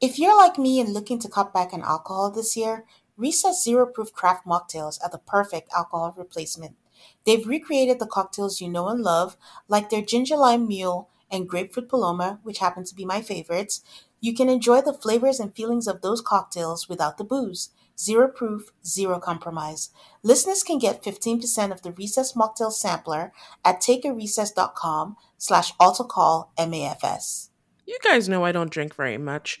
If you're like me and looking to cut back on alcohol this year, Recess zero-proof craft mocktails are the perfect alcohol replacement. They've recreated the cocktails you know and love, like their ginger lime mule and grapefruit paloma, which happen to be my favorites. You can enjoy the flavors and feelings of those cocktails without the booze. Zero proof, zero compromise. Listeners can get 15% of the Recess mocktail sampler at takearecess.com/autocallmafs. You guys know I don't drink very much.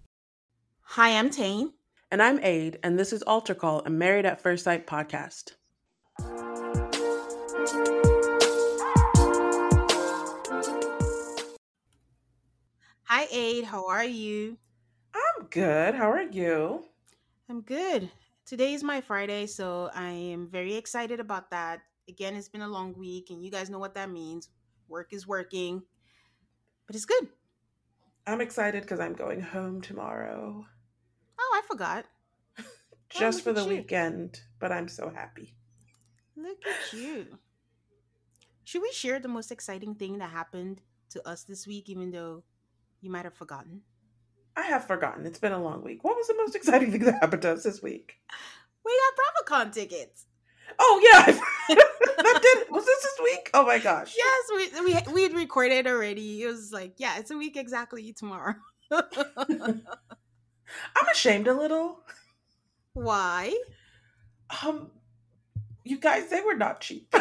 Hi, I'm Tane. And I'm Aid, and this is Altar Call, a Married at First Sight podcast. Hi, Aid. How are you? I'm good. How are you? I'm good. Today is my Friday, so I am very excited about that. Again, it's been a long week, and you guys know what that means. Work is working, but it's good. I'm excited because I'm going home tomorrow. Oh, I forgot. Just for the weekend, but I'm so happy. Look at you. Should we share the most exciting thing that happened to us this week, even though you might have forgotten? I have forgotten. It's been a long week. What was the most exciting thing that happened to us this week? We got BravoCon tickets. Oh, yeah. That did. Was this week? Oh, my gosh. Yes, we had recorded already. It was like, yeah, it's a week exactly tomorrow. I'm ashamed a little. Why? You guys, they were not cheap.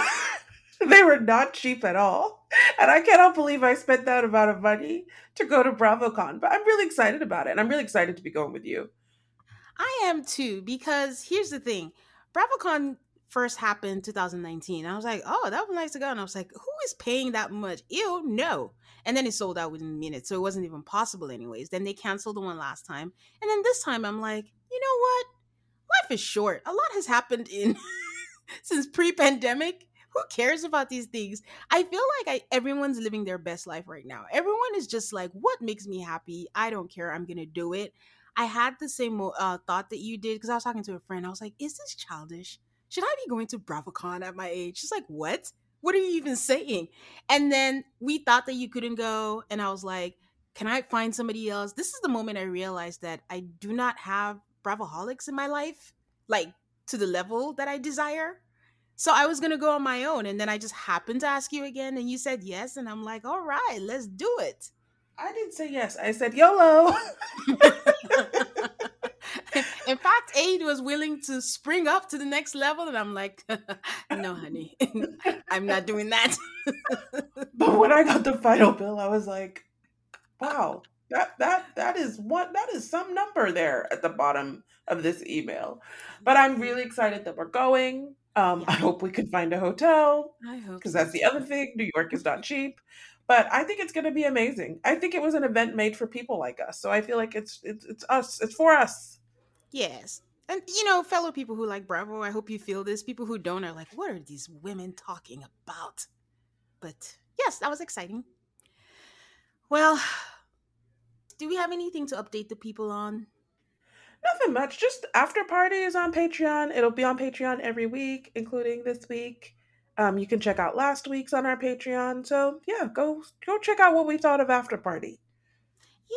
They were not cheap at all. And I cannot believe I spent that amount of money to go to BravoCon. But I'm really excited about it. And I'm really excited to be going with you. I am too, because here's the thing. BravoCon first happened 2019. I was like, oh, that was nice to go. And I was like, who is paying that much? Ew, no. And then it sold out within minutes. So it wasn't even possible anyways. Then they canceled the one last time. And then this time I'm like, you know what? Life is short. A lot has happened in since pre-pandemic. Who cares about these things? I feel like everyone's living their best life right now. Everyone is just like, what makes me happy? I don't care. I'm going to do it. I had the same thought that you did because I was talking to a friend. I was like, is this childish? Should I be going to BravoCon at my age? She's like, what? What are you even saying? And then we thought that you couldn't go. And I was like, can I find somebody else? This is the moment I realized that I do not have Bravoholics in my life, like to the level that I desire. So I was going to go on my own. And then I just happened to ask you again. And you said yes. And I'm like, all right, let's do it. I didn't say yes. I said YOLO. In fact, Aid was willing to spring up to the next level. And I'm like, no, honey, I'm not doing that. But when I got the final bill, I was like, wow, that is some number there at the bottom of this email. But I'm really excited that we're going. Yeah. I hope we can find a hotel. I hope, because that's the other thing. New York is not cheap. But I think it's going to be amazing. I think it was an event made for people like us. So I feel like it's us. It's for us. Yes. And, you know, fellow people who like Bravo, I hope you feel this. People who don't are like, what are these women talking about? But yes, that was exciting. Well, do we have anything to update the people on? Nothing much. Just after party is on Patreon. It'll be on Patreon every week, including this week. You can check out last week's on our Patreon. So yeah, go check out what we thought of after party.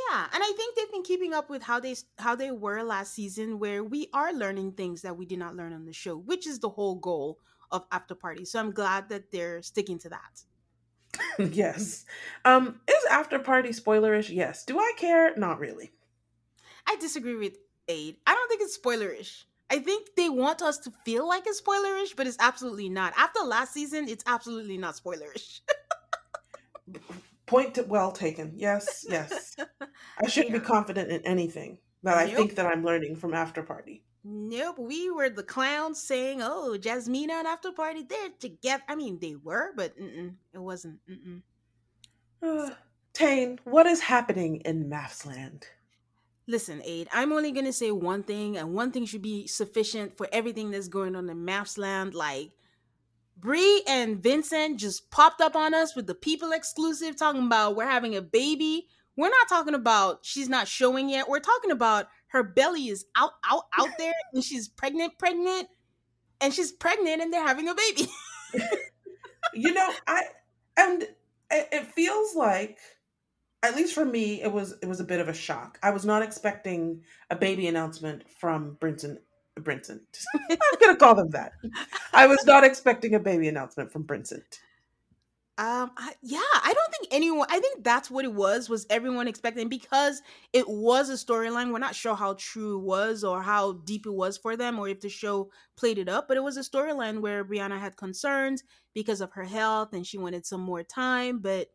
Yeah, and I think they've been keeping up with how they were last season, where we are learning things that we did not learn on the show, which is the whole goal of after party. So I'm glad that they're sticking to that. Yes. Is after party spoilerish? Yes. Do I care? Not really. I disagree with made. I don't think it's spoilerish. I think they want us to feel like it's spoilerish, but it's absolutely not. After last season, it's absolutely not spoilerish. Point to, well taken. Yes, yes. I shouldn't be confident in anything that I think that I'm learning from After Party. Nope, we were the clowns saying, oh, Jasmina and After Party, they're together. I mean, they were, but it wasn't. Tane, what is happening in Mathsland? Listen, Aid, I'm only going to say one thing, and one thing should be sufficient for everything that's going on in Mathsland. Like, Bree and Vincent just popped up on us with the People exclusive, talking about we're having a baby. We're not talking about she's not showing yet. We're talking about her belly is out there, and she's pregnant, and she's pregnant, and they're having a baby. You know, it feels like, at least for me, it was a bit of a shock. I was not expecting a baby announcement from Brinson. I'm going to call them that. I was not expecting a baby announcement from Brinson. I don't think anyone, I think that's what it was everyone expecting, because it was a storyline. We're not sure how true it was or how deep it was for them, or if the show played it up, but it was a storyline where Brianna had concerns because of her health and she wanted some more time, but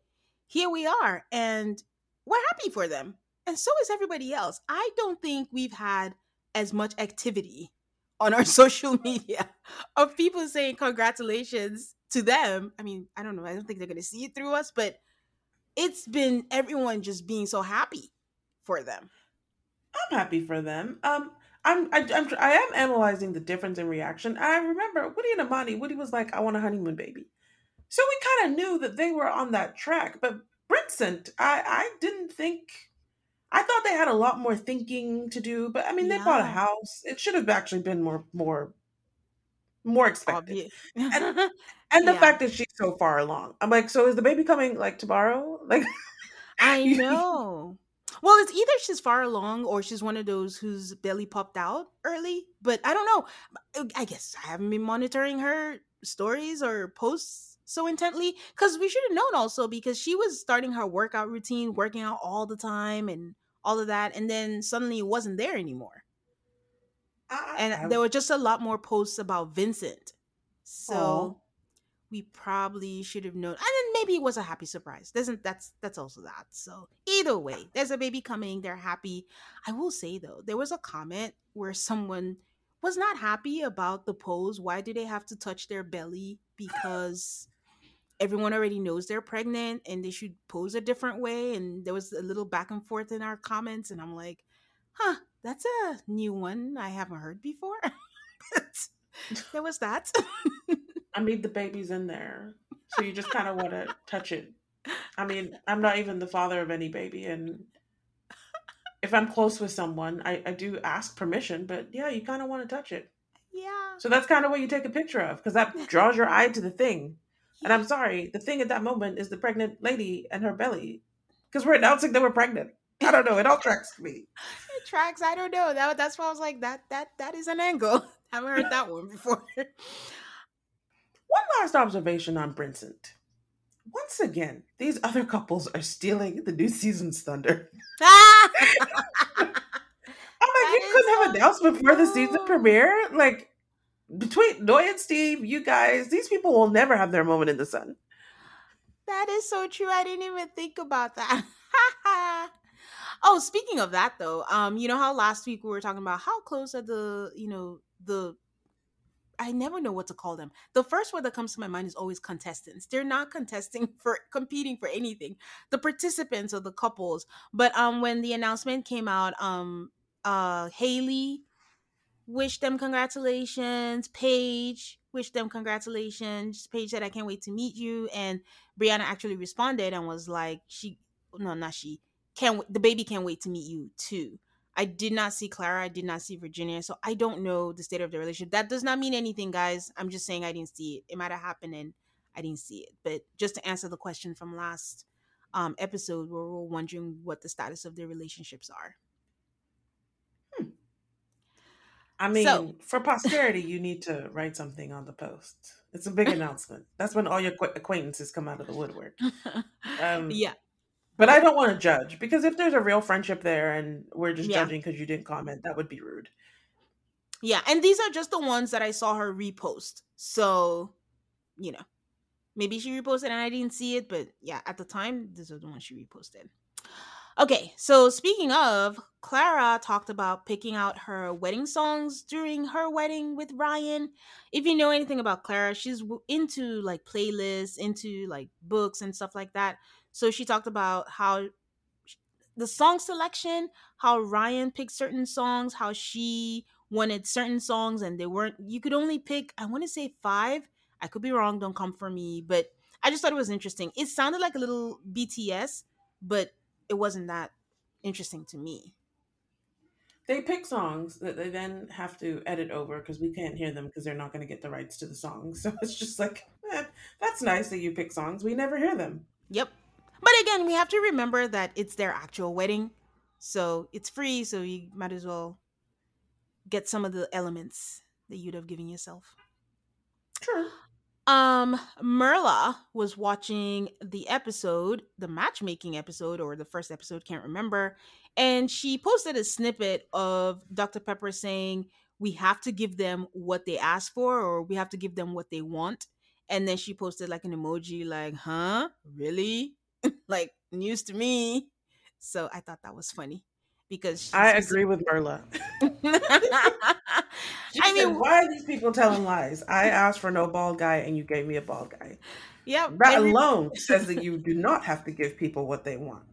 here we are and we're happy for them. And so is everybody else. I don't think we've had as much activity on our social media of people saying congratulations to them. I mean, I don't know. I don't think they're going to see it through us, but it's been everyone just being so happy for them. I'm happy for them. I am analyzing the difference in reaction. I remember Woody and Amani, Woody was like, I want a honeymoon baby. So we kind of knew that they were on that track, but Brinson, I thought they had a lot more thinking to do, but I mean, they bought a house. It should have actually been more expected. And the fact that she's so far along. I'm like, so is the baby coming like tomorrow? Like, I know. Well, it's either she's far along or she's one of those whose belly popped out early, but I don't know. I guess I haven't been monitoring her stories or posts so intently, because we should have known also, because she was starting her workout routine, working out all the time and all of that, and then suddenly it wasn't there anymore. There were just a lot more posts about Vincent. So we probably should have known. And then maybe it was a happy surprise. That's also that. So either way, there's a baby coming. They're happy. I will say, though, there was a comment where someone was not happy about the pose. Why do they have to touch their belly? Because everyone already knows they're pregnant and they should pose a different way. And there was a little back and forth in our comments. And I'm like, that's a new one I haven't heard before. There was that. I mean, the baby's in there, so you just kind of want to touch it. I mean, I'm not even the father of any baby, and if I'm close with someone, I do ask permission, but yeah, you kind of want to touch it. Yeah. So that's kind of what you take a picture of, because that draws your eye to the thing. And I'm sorry, the thing at that moment is the pregnant lady and her belly, because we're announcing that we're pregnant. I don't know. It all tracks to me. It tracks. I don't know. That's why I was like, that is an angle. I haven't heard that one before. One last observation on Brinson. Once again, these other couples are stealing the new season's thunder. I'm like, you couldn't have announced before the season premiere? Like, between Noi and Steve, you guys, these people will never have their moment in the sun. That is so true. I didn't even think about that. Oh, speaking of that, though, you know how last week we were talking about how close are the, you know, the, I never know what to call them. The first word that comes to my mind is always contestants. They're not competing for anything. The participants or the couples. But when the announcement came out, Haley wished them congratulations. Paige wished them congratulations. Paige said, I can't wait to meet you. And Brianna actually responded and was like, the baby can't wait to meet you too. I did not see Clara. I did not see Virginia. So I don't know the state of the relationship. That does not mean anything, guys. I'm just saying I didn't see it. It might have happened and I didn't see it. But just to answer the question from last episode, where we're wondering what the status of their relationships are. I mean, for posterity, you need to write something on the post. It's a big announcement. That's when all your acquaintances come out of the woodwork. But I don't want to judge, because if there's a real friendship there and we're just judging because you didn't comment, that would be rude. Yeah, and these are just the ones that I saw her repost. So, you know, maybe she reposted and I didn't see it, but yeah, at the time, these are the ones she reposted. Okay, so speaking of, Clara talked about picking out her wedding songs during her wedding with Ryan. If you know anything about Clara, she's into like playlists, into like books and stuff like that. So she talked about how the song selection, how Ryan picked certain songs, how she wanted certain songs and they weren't, you could only pick, I want to say 5. I could be wrong. Don't come for me. But I just thought it was interesting. It sounded like a little BTS, but it wasn't that interesting to me. They pick songs that they then have to edit over because we can't hear them because they're not going to get the rights to the songs. So it's just like, that's nice that you pick songs. We never hear them. Yep. But again, we have to remember that it's their actual wedding, so it's free, so you might as well get some of the elements that you'd have given yourself. True. Merla was watching the episode, the matchmaking episode, or the first episode, can't remember, and she posted a snippet of Dr. Pepper saying, we have to give them what they ask for, or we have to give them what they want, and then she posted like an emoji like, huh? Really? Like, news to me. So I thought that was funny because I agree with Merla. I mean, why are these people telling lies? I asked for no bald guy and you gave me a bald guy. Yeah, that alone says that you do not have to give people what they want.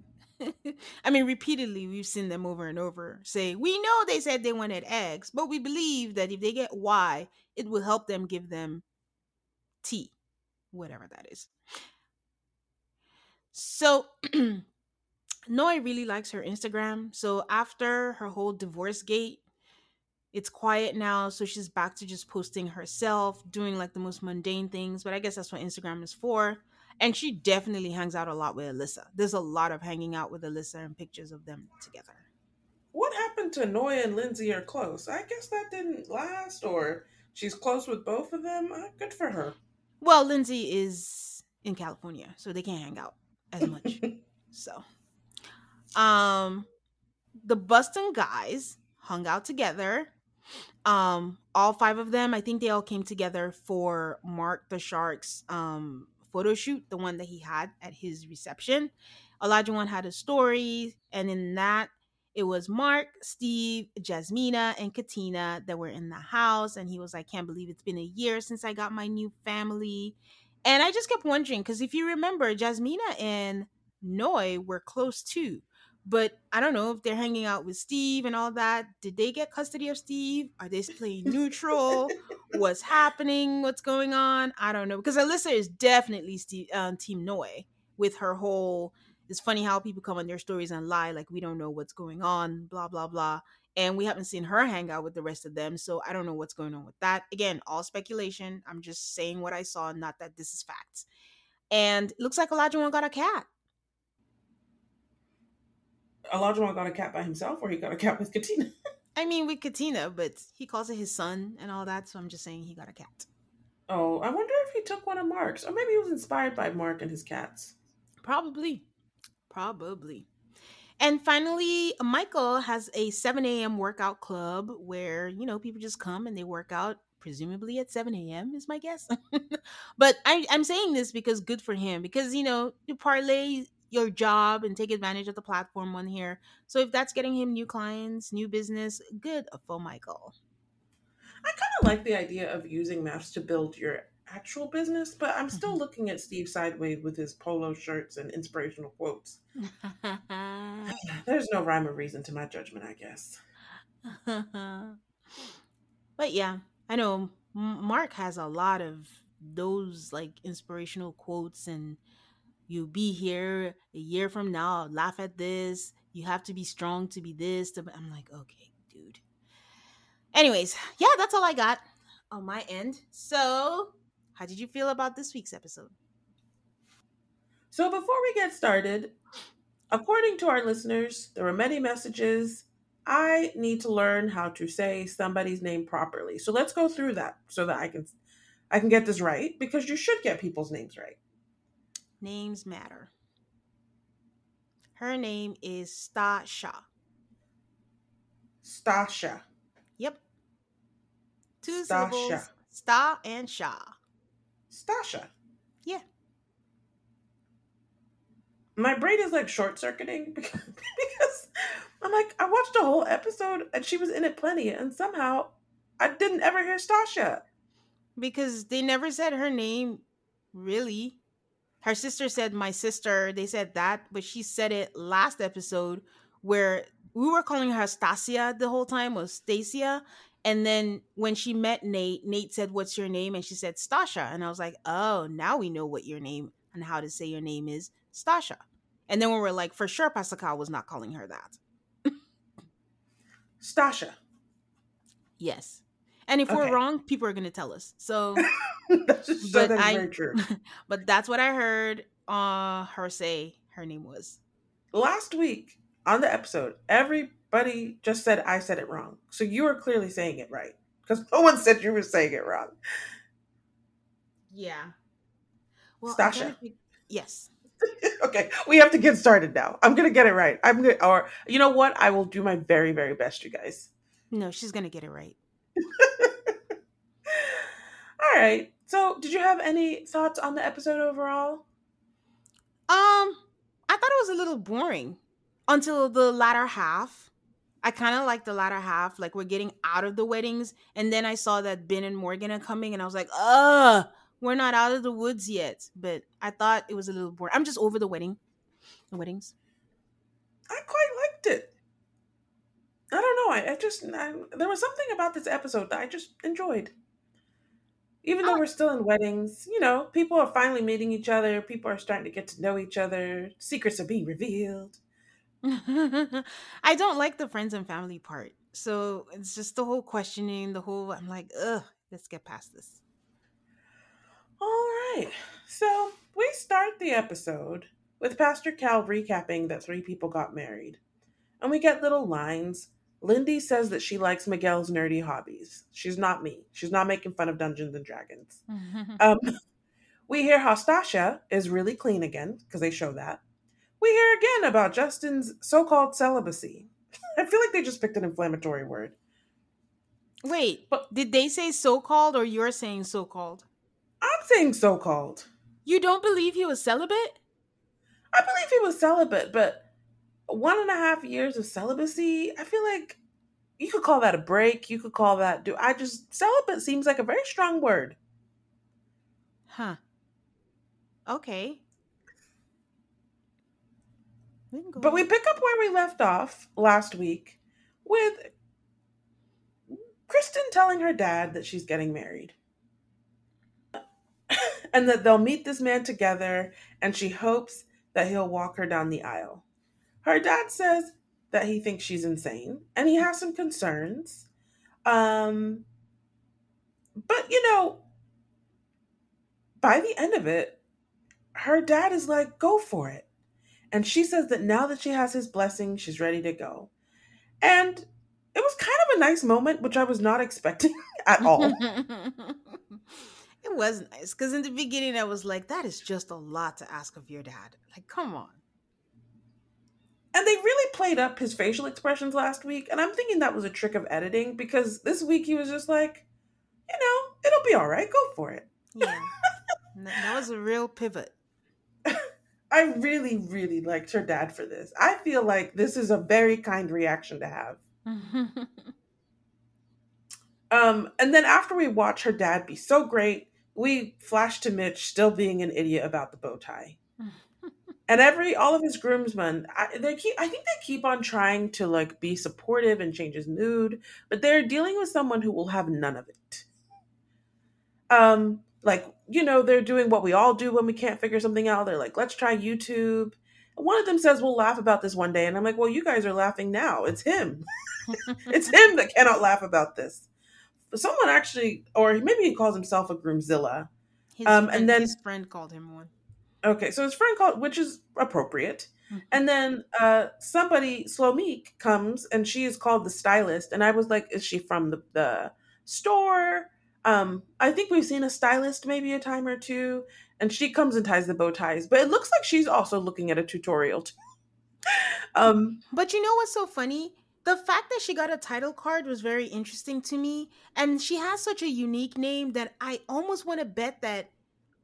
I mean, repeatedly we've seen them over and over say, we know they said they wanted X, but we believe that if they get Y, it will help them give them T, whatever that is. So Noi really likes her Instagram. So after her whole divorce gate, it's quiet now. So she's back to just posting herself, doing like the most mundane things. But I guess that's what Instagram is for. And she definitely hangs out a lot with Alyssa. There's a lot of hanging out with Alyssa and pictures of them together. What happened to Noi and Lindsay are close? I guess that didn't last, or she's close with both of them. Good for her. Well, Lindsay is in California, so they can't hang out as much. So the Bustin' guys hung out together, all 5 of them. I think they all came together for Mark the Shark's photo shoot, the one that he had at his reception. Olajuwon had a story, and in that it was Mark, Steve, Jasmina, and Katina that were in the house, and he was like, can't believe it's been a year since I got my new family. And I just kept wondering, because if you remember, Jasmina and Noi were close too. But I don't know if they're hanging out with Steve and all that. Did they get custody of Steve? Are they playing neutral? What's happening? What's going on? I don't know. Because Alyssa is definitely Team Noi with her whole, it's funny how people come on their stories and lie, like we don't know what's going on, blah, blah, blah. And we haven't seen her hang out with the rest of them. So I don't know what's going on with that. Again, all speculation. I'm just saying what I saw, not that this is facts. And it looks like Olajuwon got a cat. Olajuwon got a cat by himself, or he got a cat with Katina? I mean, with Katina, but he calls it his son and all that. So I'm just saying he got a cat. Oh, I wonder if he took one of Mark's. Or maybe he was inspired by Mark and his cats. Probably. And finally, Michael has a 7 a.m. workout club where, you know, people just come and they work out, presumably at 7 a.m. is my guess. But I'm saying this because good for him, because, you know, you parlay your job and take advantage of the platform on here. So if that's getting him new clients, new business, good for Michael. I kind of like the idea of using maps to build your actual business, but I'm still looking at Steve sideways with his polo shirts and inspirational quotes. There's no rhyme or reason to my judgment, I guess. But yeah, I know Mark has a lot of those like inspirational quotes and you'll be here a year from now, I'll laugh at this, you have to be strong to be this. I'm like, okay, dude. Anyways, yeah, that's all I got on my end. So how did you feel about this week's episode? So before we get started, according to our listeners, there were many messages. I need to learn how to say somebody's name properly. So let's go through that so that I can get this right, because you should get people's names right. Names matter. Her name is Stasha. Stasha. Yep. Two Stasha. Syllables. Sta and Sha. Stasha. Yeah. My brain is like short circuiting because I'm like, I watched a whole episode and she was in it plenty, and somehow I didn't ever hear Stasha. Because they never said her name, really. Her sister said, my sister, they said that, but she said it last episode where we were calling her Stasia the whole time, or Stasia. And then when she met Nate, Nate said, what's your name? And she said, Stasha. And I was like, oh, now we know what your name and how to say your name is, Stasha. And then we were like, for sure, Pastor Cal was not calling her that. Stasha. Yes. And if we're wrong, people are going to tell us. So that's very true. But that's what I heard her say her name was. Last week on the episode, everybody just said I said it wrong. So you were clearly saying it right, because no one said you were saying it wrong. Yeah. Well, Stasha. Yes. Okay. We have to get started now. I'm going to get it right. Or you know what? I will do my very, very best, you guys. No, she's going to get it right. All right. So did you have any thoughts on the episode overall? I thought it was a little boring until the latter half. I kind of like the latter half. Like, we're getting out of the weddings. And then I saw that Ben and Morgan are coming. And I was like, we're not out of the woods yet. But I thought it was a little boring. I'm just over the weddings. I quite liked it. I don't know. I just there was something about this episode that I just enjoyed. Even though we're still in weddings, you know, people are finally meeting each other. People are starting to get to know each other. Secrets are being revealed. I don't like the friends and family part. So it's just the whole questioning, I'm like, let's get past this. All right. So we start the episode with Pastor Cal recapping that 3 people got married. And we get little lines. Lindy says that she likes Miguel's nerdy hobbies. She's not me. She's not making fun of Dungeons and Dragons. We hear how Stasha is really clean again, because they show that. We hear again about Justin's so-called celibacy. I feel like they just picked an inflammatory word. Wait, but did they say so-called, or you're saying so-called? I'm saying so-called. You don't believe he was celibate? I believe he was celibate, but 1.5 years of celibacy, I feel like you could call that a break. You could call that, celibate seems like a very strong word. Huh. Okay. But we pick up where we left off last week with Kristen telling her dad that she's getting married. And that they'll meet this man together, and she hopes that he'll walk her down the aisle. Her dad says that he thinks she's insane, and he has some concerns. But, you know, by the end of it, her dad is like, go for it. And she says that now that she has his blessing, she's ready to go. And it was kind of a nice moment, which I was not expecting at all. It was nice, because in the beginning, I was like, that is just a lot to ask of your dad. Like, come on. And they really played up his facial expressions last week. And I'm thinking that was a trick of editing, because this week he was just like, you know, it'll be all right. Go for it. Yeah. That was a real pivot. I really, really liked her dad for this. I feel like this is a very kind reaction to have. And then after we watch her dad be so great, we flash to Mitch still being an idiot about the bow tie. And all of his groomsmen, I think they keep on trying to like be supportive and change his mood, but they're dealing with someone who will have none of it. They're doing what we all do when we can't figure something out. They're like, let's try YouTube. And one of them says, we'll laugh about this one day. And I'm like, well, you guys are laughing now. It's him. It's him that cannot laugh about this. But someone actually, or maybe he calls himself a groomzilla. His friend called him one. Okay, so his friend called, which is appropriate. Mm-hmm. And then Slomique comes, and she is called the stylist. And I was like, is she from the store? I think we've seen a stylist maybe a time or two. And she comes and ties the bow ties. But it looks like she's also looking at a tutorial too. But you know what's so funny? The fact that she got a title card was very interesting to me. And she has such a unique name that I almost want to bet that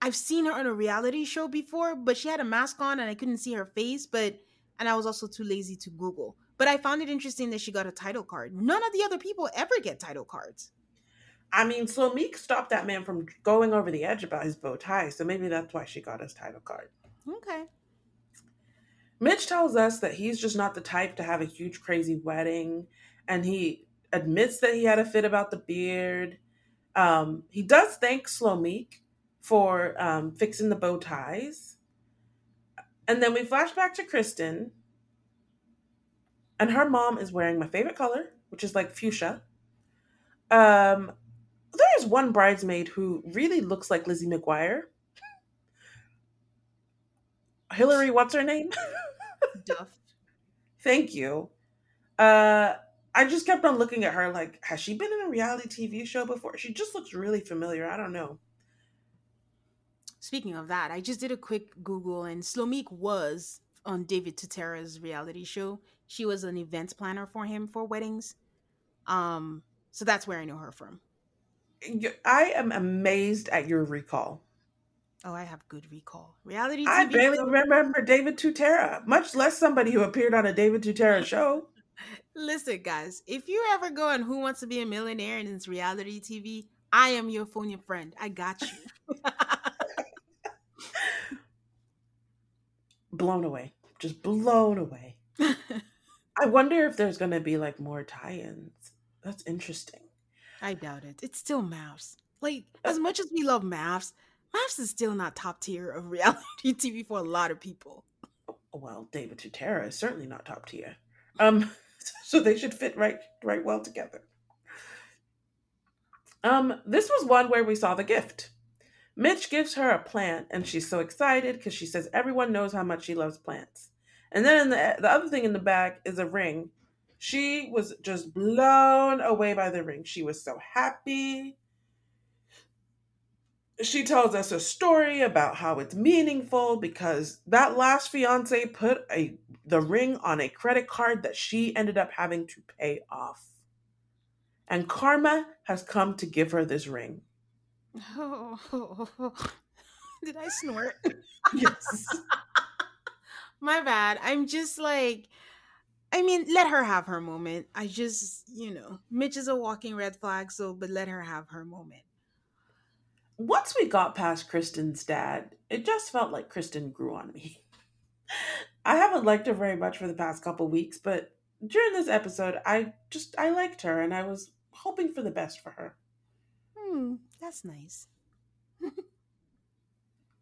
I've seen her on a reality show before, but she had a mask on and I couldn't see her face, and I was also too lazy to Google. But I found it interesting that she got a title card. None of the other people ever get title cards. I mean, Slomique stopped that man from going over the edge about his bow tie, so maybe that's why she got his title card. Okay. Mitch tells us that he's just not the type to have a huge, crazy wedding, and he admits that he had a fit about the beard. He does thank Slomique for fixing the bow ties. And then we flash back to Kristen, and her mom is wearing my favorite color, which is like fuchsia. There is one bridesmaid who really looks like Lizzie McGuire. Hillary, what's her name? Duff. Thank you. I just kept on looking at her like, has she been in a reality TV show before? She just looks really familiar. I don't know. Speaking of that, I just did a quick Google, and Slomique was on David Tutera's reality show. She was an events planner for him for weddings. So that's where I know her from. I am amazed at your recall. Oh, I have good recall. Reality TV. I barely remember David Tutera, much less somebody who appeared on a David Tutera show. Listen, guys, if you ever go on Who Wants to Be a Millionaire and it's reality TV, I am your phone, your friend. I got you. Blown away. Just blown away. I wonder if there's going to be like more tie-ins. That's interesting. I doubt it. It's still MAFS. Like, as much as we love MAFS, MAFS is still not top tier of reality TV for a lot of people. Well, David Tutera is certainly not top tier. So they should fit right well together. This was one where we saw the gift. Mitch gives her a plant, and she's so excited because she says everyone knows how much she loves plants. And then the other thing in the bag is a ring. She was just blown away by the ring. She was so happy. She tells us a story about how it's meaningful because that last fiancé put the ring on a credit card that she ended up having to pay off. And karma has come to give her this ring. Oh. Did I snort? Yes. My bad. I'm just like, I mean, let her have her moment. I just, Mitch is a walking red flag, but let her have her moment. Once we got past Kristen's dad, it just felt like Kristen grew on me. I haven't liked her very much for the past couple weeks, but during this episode, I liked her and I was hoping for the best for her. That's nice.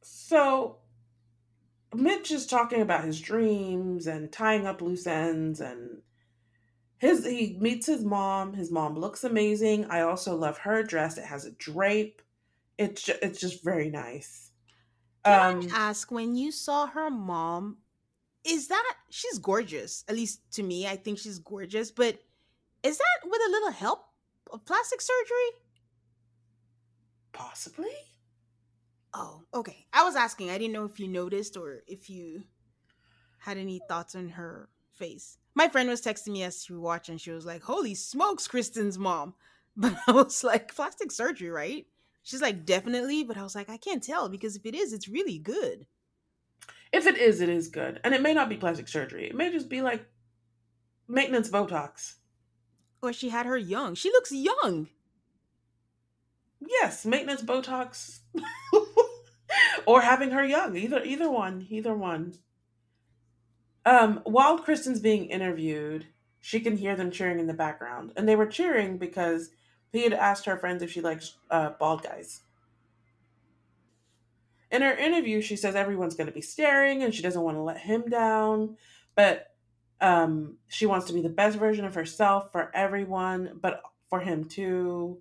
So Mitch is talking about his dreams and tying up loose ends, and he meets his mom. His mom looks amazing. I also love her dress. It has a drape. It's just very nice. Can I ask, when you saw her mom, she's gorgeous. At least to me, I think she's gorgeous. But is that with a little help of plastic surgery? Possibly. Oh, okay. I was asking. I didn't know if you noticed or if you had any thoughts on her face. My friend was texting me as she was watching. She was like, "Holy smokes, Kristen's mom!" But I was like, "Plastic surgery, right?" She's like, definitely, but I was like, I can't tell because if it is, it's really good. If it is, it is good. And it may not be plastic surgery. It may just be like maintenance Botox. Or she had her young. She looks young. Yes, maintenance Botox or having her young. Either one. While Kristen's being interviewed, she can hear them cheering in the background. And they were cheering because he had asked her friends if she likes bald guys. In her interview, she says everyone's going to be staring and she doesn't want to let him down. But she wants to be the best version of herself for everyone, but for him too.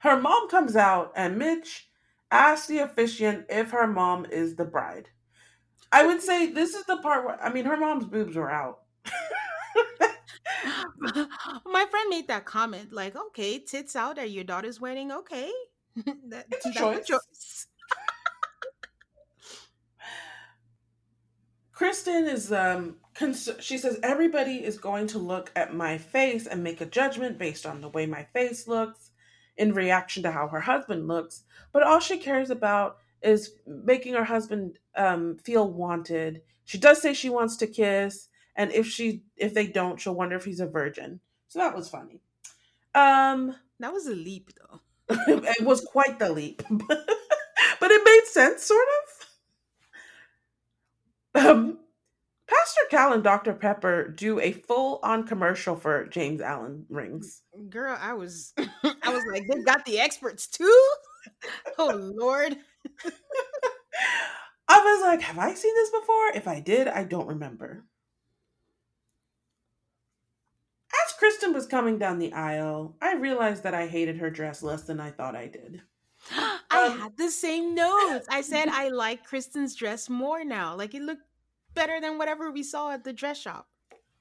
Her mom comes out and Mitch asks the officiant if her mom is the bride. I would say this is the part where, her mom's boobs were out. My friend made that comment, like, okay, tits out at your daughter's wedding, okay. It's a choice. Kristen is, she says, everybody is going to look at my face and make a judgment based on the way my face looks in reaction to how her husband looks. But all she cares about is making her husband feel wanted. She does say she wants to kiss. And if they don't, she'll wonder if he's a virgin. So that was funny. That was a leap, though. It was quite the leap. But it made sense, sort of. Pastor Cal and Dr. Pepper do a full-on commercial for James Allen rings. Girl, I was like, they got the experts too? Oh, Lord. I was like, have I seen this before? If I did, I don't remember. As Kristen was coming down the aisle, I realized that I hated her dress less than I thought I did. I had the same notes. I said I like Kristen's dress more now. Like, it looked better than whatever we saw at the dress shop.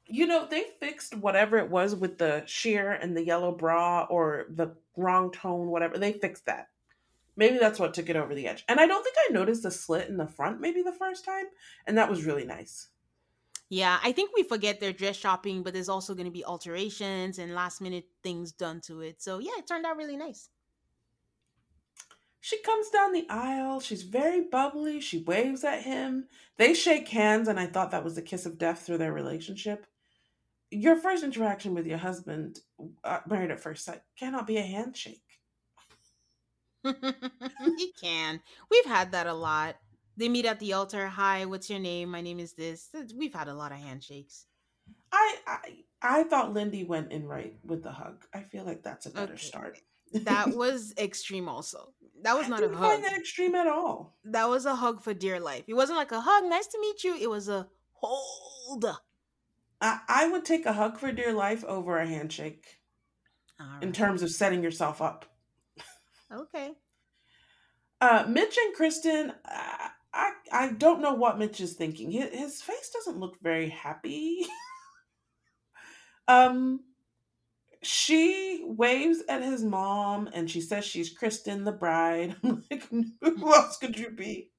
You know, they fixed whatever it was with the sheer and the yellow bra or the wrong tone, whatever. They fixed that. Maybe that's what took it over the edge. And I don't think I noticed the slit in the front maybe the first time. And that was really nice. Yeah, I think we forget they're dress shopping, but there's also going to be alterations and last minute things done to it. So yeah, it turned out really nice. She comes down the aisle. She's very bubbly. She waves at him. They shake hands, and I thought that was the kiss of death through their relationship. Your first interaction with your husband, married at first sight, cannot be a handshake. It can. We've had that a lot. They meet at the altar. Hi, what's your name? My name is this. We've had a lot of handshakes. I thought Lindy went in right with the hug. I feel like that's a better start. That was extreme also. That was not a hug. I didn't find that extreme at all. That was a hug for dear life. It wasn't like a hug, nice to meet you. It was a hold. I would take a hug for dear life over a handshake. Right. In terms of setting yourself up. Okay. Mitch and Kristen, I don't know what Mitch is thinking. His face doesn't look very happy. She waves at his mom and she says she's Kristen, the bride. I'm like, who else could you be?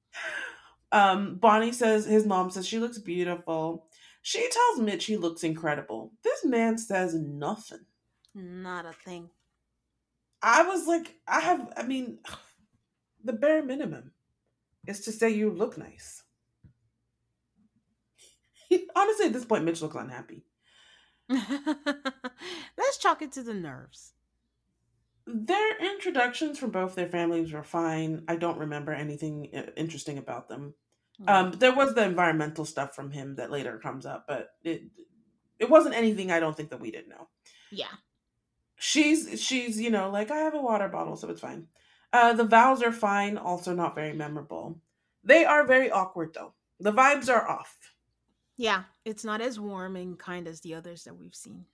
Bonnie says, his mom says she looks beautiful. She tells Mitch he looks incredible. This man says nothing. Not a thing. I was like, the bare minimum is to say you look nice. Honestly, at this point, Mitch looks unhappy. Let's chalk it to the nerves. Their introductions from both their families were fine. I don't remember anything interesting about them. There was the environmental stuff from him that later comes up, but it wasn't anything I don't think that we didn't know. Yeah. She's like, I have a water bottle, so it's fine. The vows are fine, also not very memorable. They are very awkward, though. The vibes are off. Yeah, it's not as warm and kind as the others that we've seen.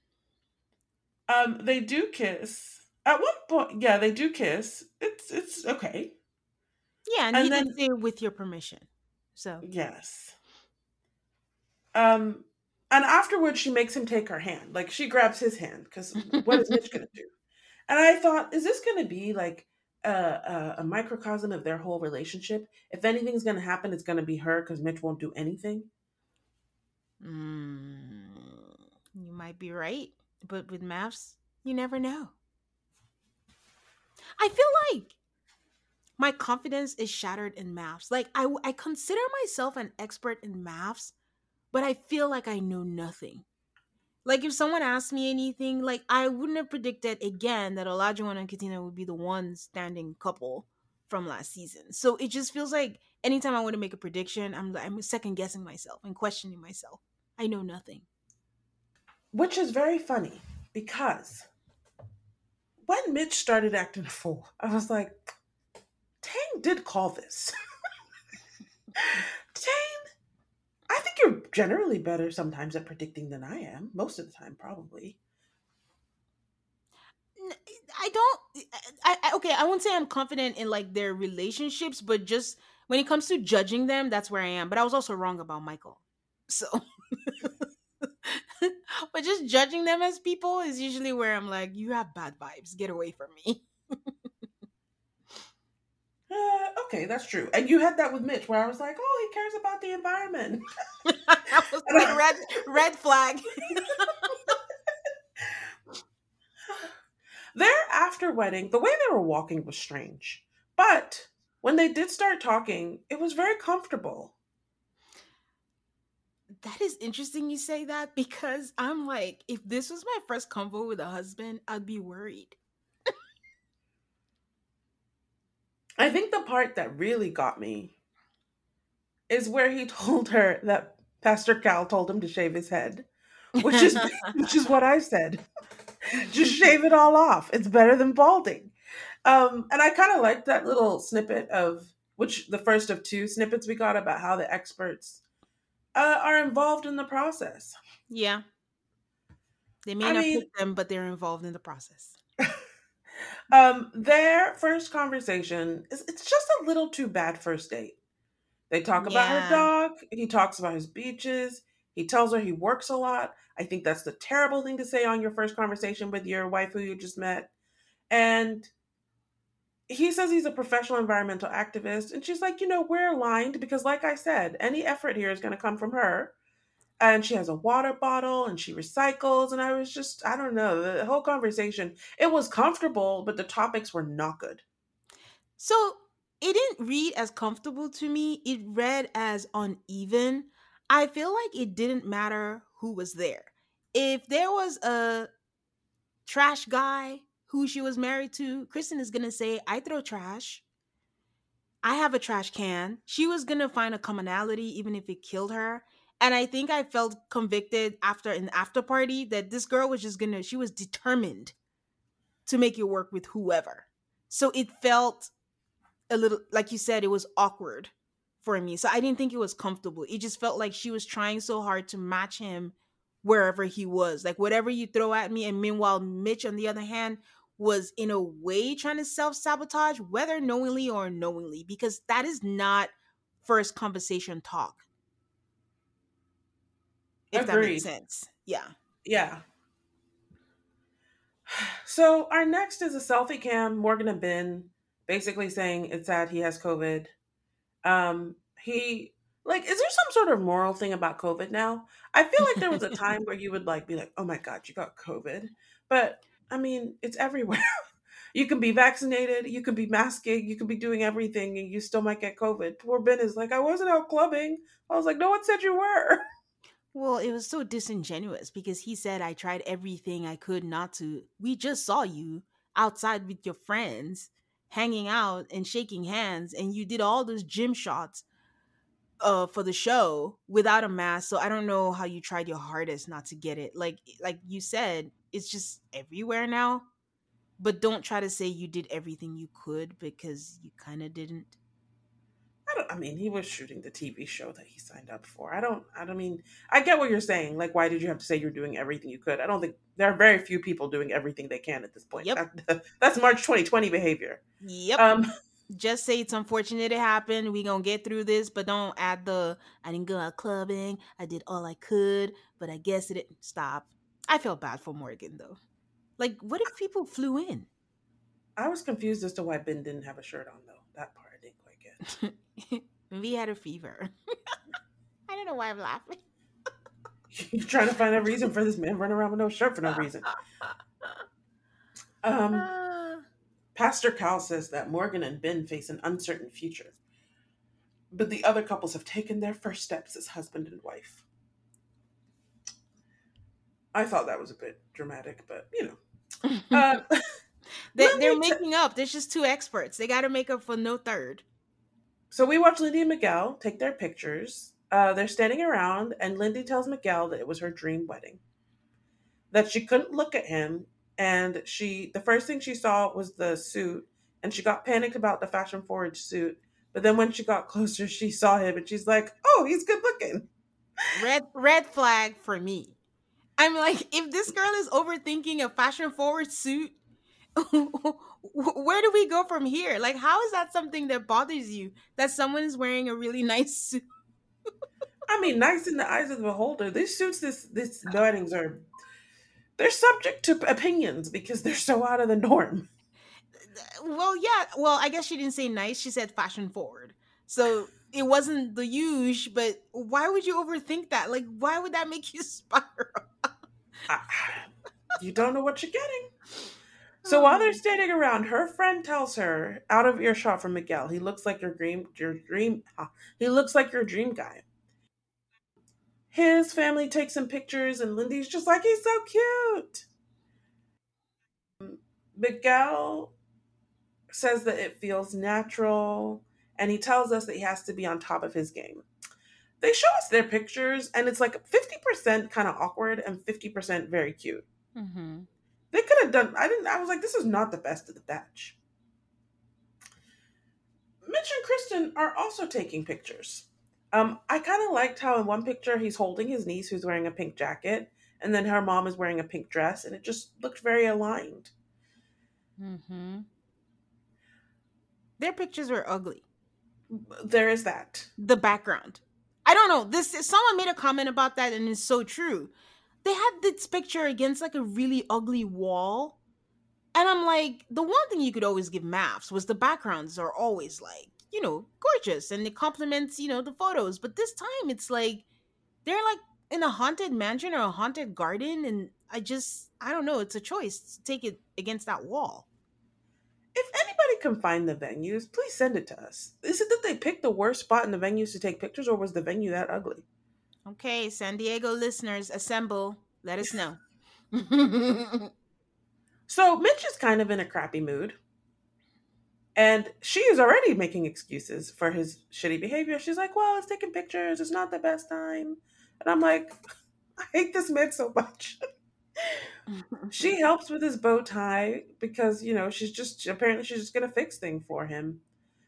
They do kiss. At one point, yeah, they do kiss. It's okay. Yeah, and he didn't say with your permission. So yes. And afterwards, she makes him take her hand. Like, she grabs his hand, because what is Mitch going to do? And I thought, is this going to be like a microcosm of their whole relationship? If anything's going to happen, it's going to be her, because Mitch won't do anything. You might be right, but with maths, you never know. I feel like my confidence is shattered in maths. Like, I consider myself an expert in maths, but I feel like I know nothing. Like, if someone asked me anything, like, I wouldn't have predicted again that Olajuwon and Katina would be the one standing couple from last season. So it just feels like anytime I want to make a prediction, I'm second guessing myself and questioning myself. I know nothing. Which is very funny, because when Mitch started acting a fool, I was like, Tane did call this. Tane, I think you're generally better sometimes at predicting than I am. Most of the time, probably. I won't say I'm confident in, like, their relationships, but just when it comes to judging them, that's where I am. But I was also wrong about Michael. So, but just judging them as people is usually where I'm like, you have bad vibes. Get away from me. Okay, that's true. And you had that with Mitch, where I was like, oh, he cares about the environment. That was like red flag. Their after wedding, the way they were walking was strange. But when they did start talking, it was very comfortable. That is interesting you say that, because I'm like, if this was my first convo with a husband, I'd be worried. I think the part that really got me is where he told her that Pastor Cal told him to shave his head, which is what I said. Just shave it all off. It's better than balding. And I kind of liked that little snippet of, which the first of two snippets we got about how the experts are involved in the process. Yeah. They may not pick them, but they're involved in the process. Their first conversation it's just a little too bad first date. They talk about her dog. He talks about his beaches. He tells her he works a lot. I think that's the terrible thing to say on your first conversation with your wife who you just met. And he says he's a professional environmental activist. And she's like, you know, we're aligned because like I said, any effort here is going to come from her. And she has a water bottle and she recycles. And I was just, I don't know, the whole conversation, it was comfortable, but the topics were not good. So it didn't read as comfortable to me. It read as uneven. I feel like it didn't matter who was there. If there was a trash guy who she was married to, Kristen is going to say, I throw trash. I have a trash can. She was going to find a commonality, even if it killed her. And I think I felt convicted after an after party that this girl was just she was determined to make it work with whoever. So it felt a little, like you said, it was awkward for me. So I didn't think it was comfortable. It just felt like she was trying so hard to match him wherever he was. Like whatever you throw at me. And meanwhile, Mitch, on the other hand, was in a way trying to self-sabotage, whether knowingly or unknowingly, because that is not first conversation talk. If that makes sense. Yeah. Yeah. So our next is a selfie cam, Morgan and Ben, basically saying it's sad he has COVID. Is there some sort of moral thing about COVID now? I feel like there was a time where you would be like, oh my God, you got COVID. But I mean, it's everywhere. You can be vaccinated, you can be masking, you can be doing everything and you still might get COVID. Poor Ben is like, I wasn't out clubbing. I was like, no one said you were. Well, it was so disingenuous because he said, I tried everything I could not to. We just saw you outside with your friends, hanging out and shaking hands. And you did all those gym shots for the show without a mask. So I don't know how you tried your hardest not to get it. Like you said, it's just everywhere now. But don't try to say you did everything you could because you kind of didn't. He was shooting the TV show that he signed up for. I get what you're saying. Like, why did you have to say you're doing everything you could? I don't think there are very few people doing everything they can at this point. Yep. That's March 2020 behavior. Yep. Just say it's unfortunate it happened. We gonna get through this, but don't add the, I didn't go out clubbing. I did all I could, but I guess it didn't stop. I feel bad for Morgan though. Like, what if people flew in? I was confused as to why Ben didn't have a shirt on though. That part I didn't quite get. We had a fever. I don't know why I'm laughing. You're trying to find a reason for this man running around with no shirt for no reason. Pastor Cal says that Morgan and Ben face an uncertain future, but the other couples have taken their first steps as husband and wife. I thought that was a bit dramatic, but you know. They're making up. There's just two experts. They got to make up for no third. So we watch Lindy and Miguel take their pictures. They're standing around, and Lindy tells Miguel that it was her dream wedding, that she couldn't look at him, and the first thing she saw was the suit, and she got panicked about the fashion-forward suit. But then when she got closer, she saw him, and she's like, "Oh, he's good looking." Red flag for me. I'm like, if this girl is overthinking a fashion-forward suit. Where do we go from here? Like, how is that something that bothers you, that someone is wearing a really nice suit? Nice in the eyes of the beholder. These suits, these weddings they're subject to opinions because they're so out of the norm. Well, yeah. Well, I guess she didn't say nice. She said fashion forward. So it wasn't the huge, but why would you overthink that? Like, why would that make you spiral? You don't know what you're getting. So while they're standing around, her friend tells her, out of earshot from Miguel, he looks like your dream guy. His family takes some pictures, and Lindy's just like, he's so cute. Miguel says that it feels natural, and he tells us that he has to be on top of his game. They show us their pictures, and it's like 50% kind of awkward and 50% very cute. Mm-hmm. They could have done, I was like, this is not the best of the batch. Mitch and Kristen are also taking pictures. I kind of liked how in one picture he's holding his niece who's wearing a pink jacket, and then her mom is wearing a pink dress, and it just looked very aligned. Mm-hmm. Their pictures were ugly. There is that. The background. I don't know. Someone made a comment about that, and it's so true. They had this picture against like a really ugly wall. And I'm like, the one thing you could always give maths was the backgrounds are always like, you know, gorgeous. And it complements, you know, the photos. But this time it's like, they're like in a haunted mansion or a haunted garden. And I don't know. It's a choice to take it against that wall. If anybody can find the venues, please send it to us. Is it that they picked the worst spot in the venues to take pictures, or was the venue that ugly? Okay, San Diego listeners, assemble. Let us know. So Mitch is kind of in a crappy mood. And she is already making excuses for his shitty behavior. She's like, well, it's taking pictures. It's not the best time. And I'm like, I hate this man so much. She helps with his bow tie because, you know, she's just going to fix things for him.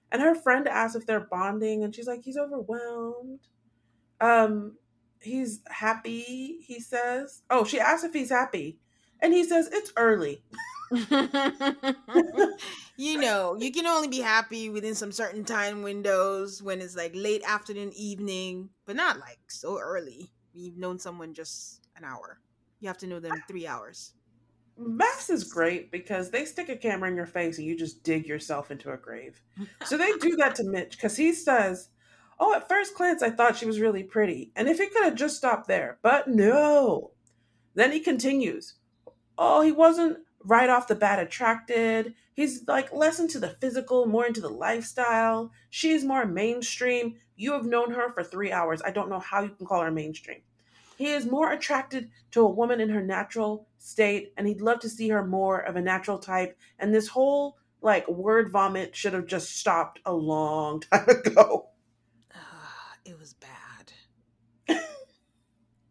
And her friend asks if they're bonding. And she's like, he's overwhelmed. He's happy, he says. Oh, she asks if he's happy. And he says, it's early. You know, you can only be happy within some certain time windows when it's like late afternoon, evening, but not like so early. You've known someone just an hour. You have to know them 3 hours. Mass is great because they stick a camera in your face and you just dig yourself into a grave. So they do that to Mitch because he says, oh, at first glance, I thought she was really pretty. And if he could have just stopped there, but no. Then he continues. Oh, he wasn't right off the bat attracted. He's like less into the physical, more into the lifestyle. She's more mainstream. You have known her for 3 hours. I don't know how you can call her mainstream. He is more attracted to a woman in her natural state, and he'd love to see her more of a natural type. And this whole like word vomit should have just stopped a long time ago. It was bad.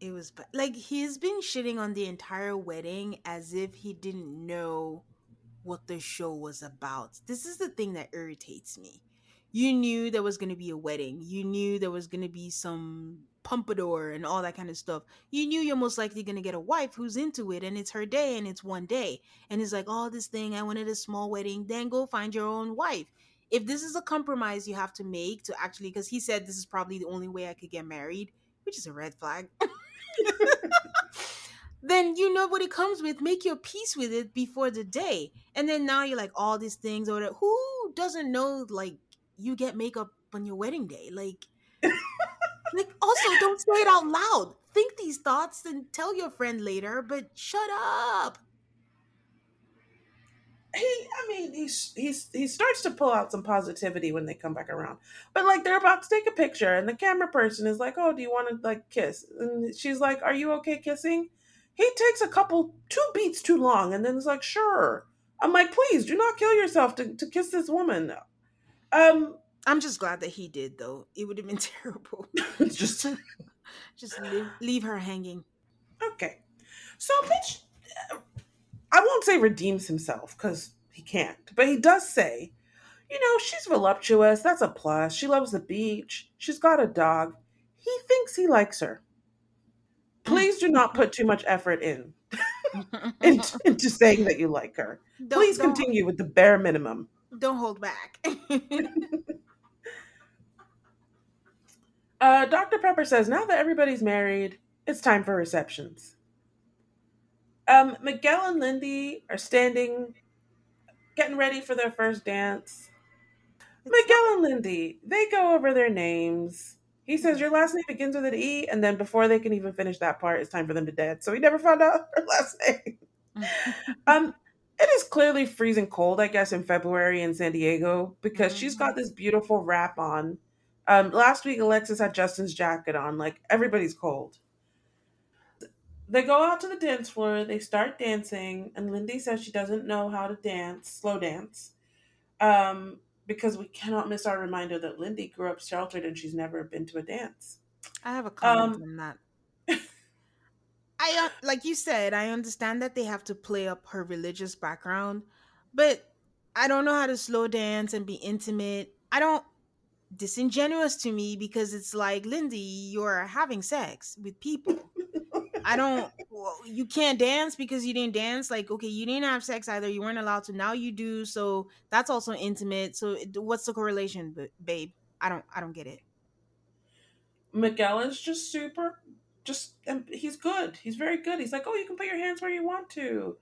It was bad. Like, he's been shitting on the entire wedding as if he didn't know what the show was about. This is the thing that irritates me. You knew there was going to be a wedding. You knew there was going to be some pompadour and all that kind of stuff. You knew you're most likely going to get a wife who's into it, and it's her day, and it's one day. And it's like, oh, this thing, I wanted a small wedding. Then go find your own wife. If this is a compromise you have to make to actually, because he said this is probably the only way I could get married, which is a red flag, then you know what it comes with. Make your peace with it before the day. And then now you're like, all these things, or who doesn't know, like, you get makeup on your wedding day? Like, like, also, don't say it out loud. Think these thoughts and tell your friend later, but shut up. He starts to pull out some positivity when they come back around. But, like, they're about to take a picture, and the camera person is like, oh, do you want to, like, kiss? And she's like, are you okay kissing? He takes two beats too long, and then is like, sure. I'm like, please, do not kill yourself to kiss this woman. I'm just glad that he did, though. It would have been terrible. Just leave her hanging. Okay. So, bitch... I won't say redeems himself because he can't, but he does say, you know, she's voluptuous. That's a plus. She loves the beach. She's got a dog. He thinks he likes her. Please do not put too much effort into saying that you like her. Please continue with the bare minimum. Don't hold back. Dr. Pepper says, now that everybody's married, it's time for receptions. Miguel and Lindy are standing getting ready for their first dance. Miguel and Lindy, they go over their names. He says, your last name begins with an E, and then before they can even finish that part, it's time for them to dance. So he never found out her last name. It is clearly freezing cold, I guess, in February in San Diego, because she's got this beautiful wrap on. Last week, Alexis had Justin's jacket on. Like, everybody's cold. They go out to the dance floor. They start dancing. And Lindy says she doesn't know how to dance, slow dance, because we cannot miss our reminder that Lindy grew up sheltered and she's never been to a dance. I have a comment on that. Like you said, I understand that they have to play up her religious background, but I don't know how to slow dance and be intimate. I don't... disingenuous to me, because it's like, Lindy, you're having sex with people. You can't dance because you didn't dance. Like, okay, you didn't have sex either. You weren't allowed to. Now you do. So that's also intimate. So what's the correlation, babe? I don't get it. Miguel is just super, and he's good. He's very good. He's like, oh, you can put your hands where you want to.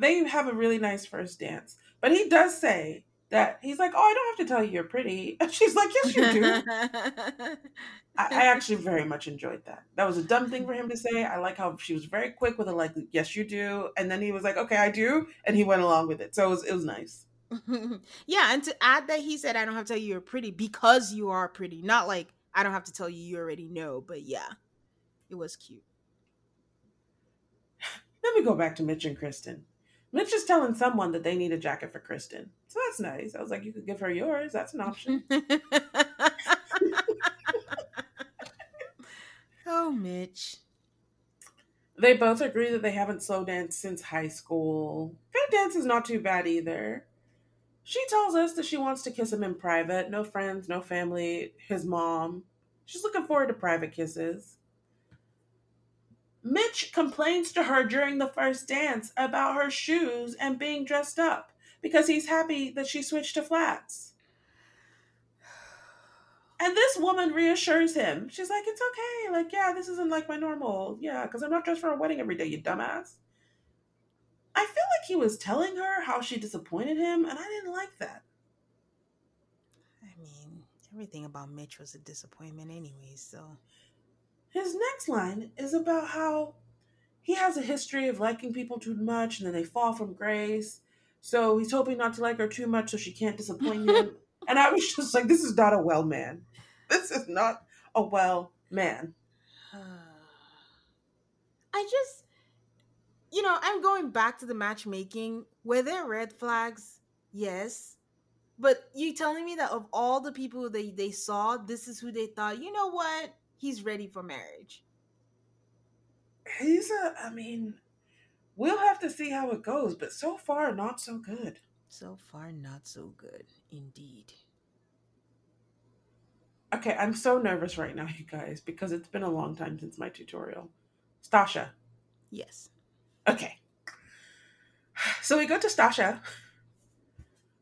They have a really nice first dance, but he does say that he's like, oh, I don't have to tell you you're pretty. And she's like, yes, you do. I actually very much enjoyed that. That was a dumb thing for him to say. I like how she was very quick with a, like, yes, you do. And then he was like, okay, I do. And he went along with it. So it was nice. Yeah. And to add that he said, I don't have to tell you you're pretty because you are pretty. Not like, I don't have to tell you, you already know. But yeah, it was cute. Let me go back to Mitch and Kristen. Mitch is telling someone that they need a jacket for Kristen. So that's nice. I was like, you could give her yours. That's an option. Oh, Mitch. They both agree that they haven't slow danced since high school. Their dance is not too bad either. She tells us that she wants to kiss him in private. No friends, no family, his mom. She's looking forward to private kisses. Mitch complains to her during the first dance about her shoes and being dressed up because he's happy that she switched to flats. And this woman reassures him. She's like, it's okay. Like, yeah, this isn't like my normal. Yeah, because I'm not dressed for a wedding every day, you dumbass. I feel like he was telling her how she disappointed him, and I didn't like that. I mean, everything about Mitch was a disappointment anyway, so... His next line is about how he has a history of liking people too much and then they fall from grace. So he's hoping not to like her too much so she can't disappoint him. And I was just like, this is not a well man. This is not a well man. I just, I'm going back to the matchmaking. Were there red flags? Yes. But you telling me that of all the people they saw, this is who they thought, you know what? He's ready for marriage. We'll have to see how it goes, but so far, not so good. So far, not so good, indeed. Okay, I'm so nervous right now, you guys, because it's been a long time since my tutorial. Stasha. Yes. Okay. So we go to Stasha.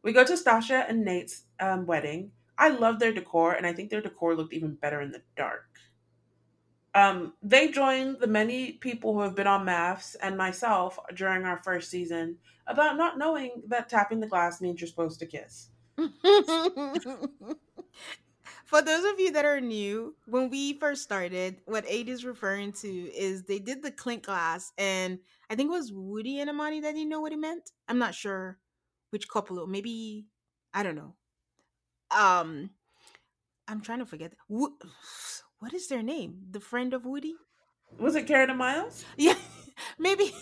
We go to Stasha and Nate's wedding. I love their decor, and I think their decor looked even better in the dark. They joined the many people who have been on Maths and myself during our first season about not knowing that tapping the glass means you're supposed to kiss. For those of you that are new, when we first started, what Aid is referring to is they did the clink glass, and I think it was Woody and Amani that didn't know what it meant. I'm not sure which couple, maybe, I don't know. I'm trying to forget. What is their name? The friend of Woody? Was it Karen and Miles? Yeah, maybe.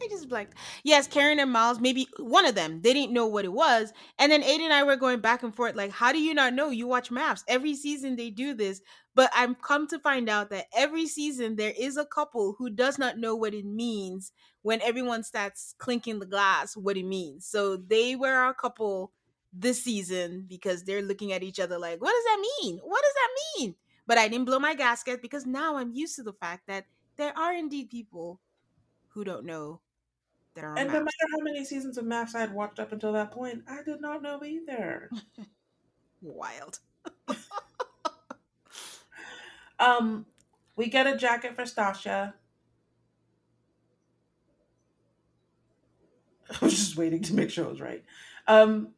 I just blanked. Yes, Karen and Miles. Maybe one of them. They didn't know what it was. And then Aiden and I were going back and forth. Like, how do you not know? You watch Maps. Every season they do this. But I've come to find out that every season there is a couple who does not know what it means when everyone starts clinking the glass, what it means. So they were our couple this season because they're looking at each other like, what does that mean? What does that mean? But I didn't blow my gasket because now I'm used to the fact that there are indeed people who don't know that are on Maps. No matter how many seasons of Maps I had watched up until that point, I did not know either. Wild. We get a jacket for Stasha. I was just waiting to make sure it was right. So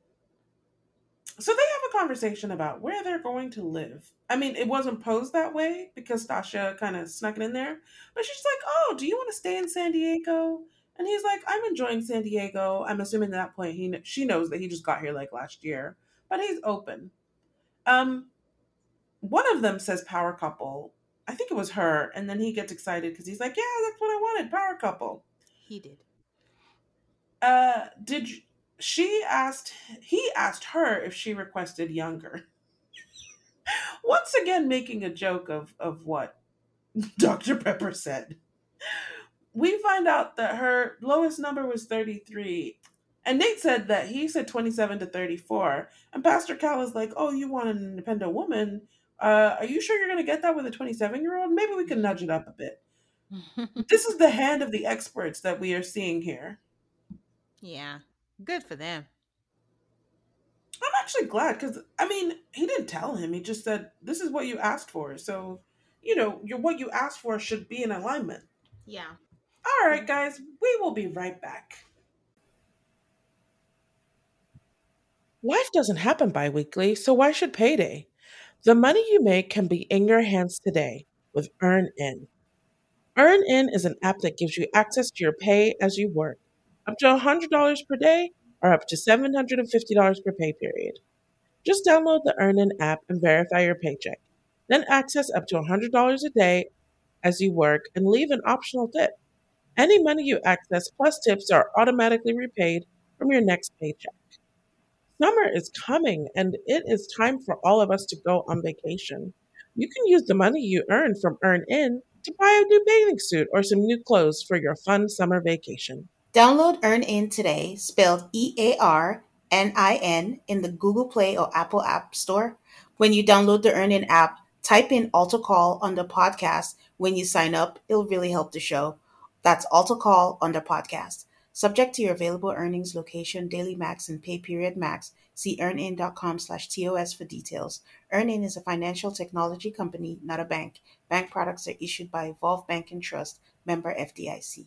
they have a conversation about where they're going to live. I mean, it wasn't posed that way because Stasha kind of snuck it in there. But she's like, oh, do you want to stay in San Diego? And he's like, I'm enjoying San Diego. I'm assuming at that point she knows that he just got here like last year. But he's open. One of them says power couple. I think it was her. And then he gets excited because he's like, yeah, that's what I wanted. Power couple. He did. He asked her if she requested younger. Once again, making a joke of what Dr. Pepper said. We find out that her lowest number was 33. And Nate said that he said 27 to 34. And Pastor Cal is like, oh, you want an independent woman? Are you sure you're going to get that with a 27-year-old? Maybe we can nudge it up a bit. This is the hand of the experts that we are seeing here. Yeah. Good for them. I'm actually glad because, I mean, he didn't tell him. He just said, this is what you asked for. So, you know, what you asked for should be in alignment. Yeah. All right, guys, we will be right back. Life doesn't happen bi-weekly, so why should payday? The money you make can be in your hands today with Earnin. Earnin is an app that gives you access to your pay as you work. Up to $100 per day or up to $750 per pay period. Just download the Earnin app and verify your paycheck. Then access up to $100 a day as you work and leave an optional tip. Any money you access plus tips are automatically repaid from your next paycheck. Summer is coming and it is time for all of us to go on vacation. You can use the money you earn from Earnin to buy a new bathing suit or some new clothes for your fun summer vacation. Download Earnin today, spelled EARNIN, in the Google Play or Apple App Store. When you download the Earnin app, type in AltaCall on the podcast when you sign up. It'll really help the show. That's AltaCall on the podcast. Subject to your available earnings, location, daily max, and pay period max. See earnin.com/TOS for details. Earnin is a financial technology company, not a bank. Bank products are issued by Evolve Bank and Trust, member FDIC.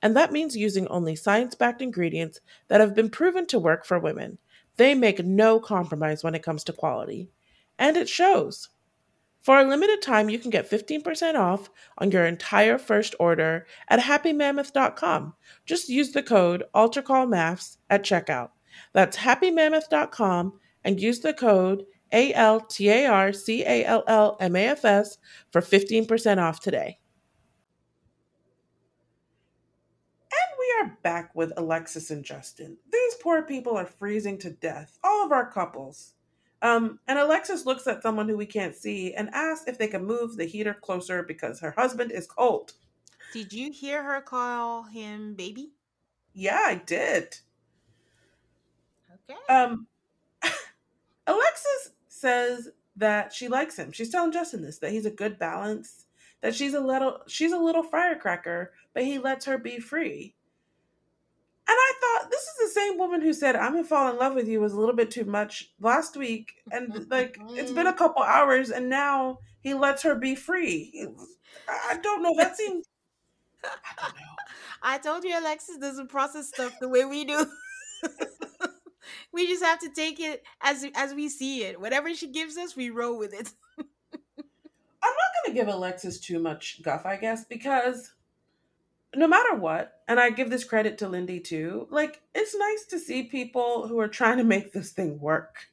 And that means using only science-backed ingredients that have been proven to work for women. They make no compromise when it comes to quality. And it shows. For a limited time, you can get 15% off on your entire first order at happymammoth.com. Just use the code AltaCallMaths at checkout. That's happymammoth.com and use the code ALTARCALLMAFS for 15% off today. Back with Alexis and Justin. These poor people are freezing to death, all of our couples. And Alexis looks at someone who we can't see and asks if they can move the heater closer because her husband is cold. Did you hear her call him baby? Yeah, I did. Okay. Alexis says that she likes him. She's telling Justin this, that he's a good balance, that she's a little firecracker, but he lets her be free. And I thought, this is the same woman who said, I'm going to fall in love with you was a little bit too much last week. And like, it's been a couple hours and now he lets her be free. I don't know. That seems, I don't know. I told you Alexis doesn't process stuff the way we do. We just have to take it as we see it. Whatever she gives us, we roll with it. I'm not going to give Alexis too much guff, I guess, because no matter what, and I give this credit to Lindy too, like, it's nice to see people who are trying to make this thing work.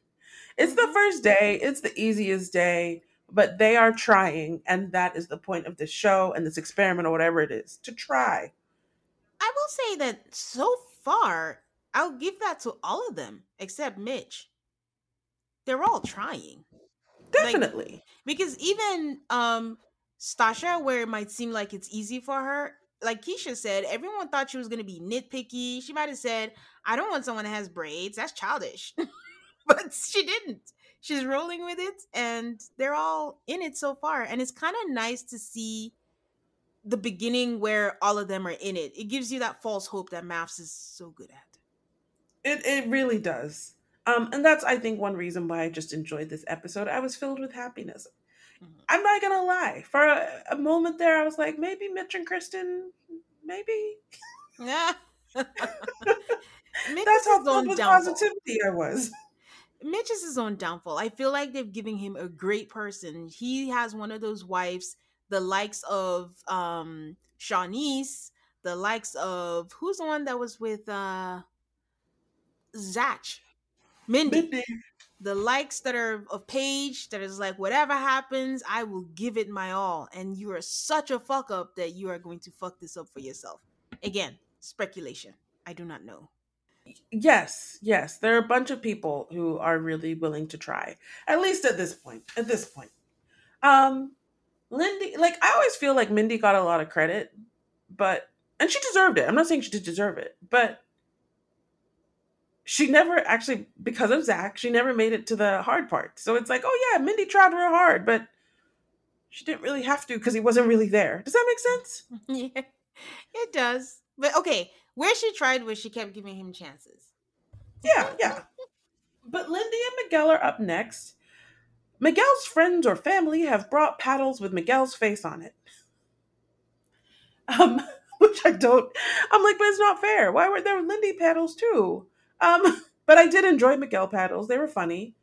It's the first day. It's the easiest day, but they are trying. And that is the point of this show and this experiment or whatever it is, to try. I will say that so far, I'll give that to all of them, except Mitch. They're all trying. Definitely. Like, because even Stasha, where it might seem like it's easy for her, like Keisha said, everyone thought she was going to be nitpicky. She might have said, I don't want someone that has braids. That's childish. But she didn't. She's rolling with it, and they're all in it so far. And it's kind of nice to see the beginning where all of them are in it. It gives you that false hope that Mavs is so good at. It really does. And that's, I think, one reason why I just enjoyed this episode. I was filled with happiness. Mm-hmm. I'm not going to lie. For a moment there, I was like, maybe Mitch and Kristen, maybe. Yeah. That's how filled with positivity I was. Mitch is his own downfall. I feel like they've given him a great person. He has one of those wives, the likes of Shawnice, the likes of, who's the one that was with Zach? Mindy. The likes that are of Paige, that is like, whatever happens, I will give it my all. And you are such a fuck up that you are going to fuck this up for yourself. Again, speculation. I do not know. Yes. There are a bunch of people who are really willing to try, at least at this point. Lindy, like, I always feel like Mindy got a lot of credit, and she deserved it. I'm not saying she did deserve it, but she never actually, because of Zach, she never made it to the hard part. So it's like, oh yeah, Mindy tried real hard, but she didn't really have to because he wasn't really there. Does that make sense? Yeah, it does. But okay, where she tried was she kept giving him chances. Yeah. But Lindy and Miguel are up next. Miguel's friends or family have brought paddles with Miguel's face on it. Which I'm like, but it's not fair. Why were there Lindy paddles too? But I did enjoy Miguel paddles. They were funny.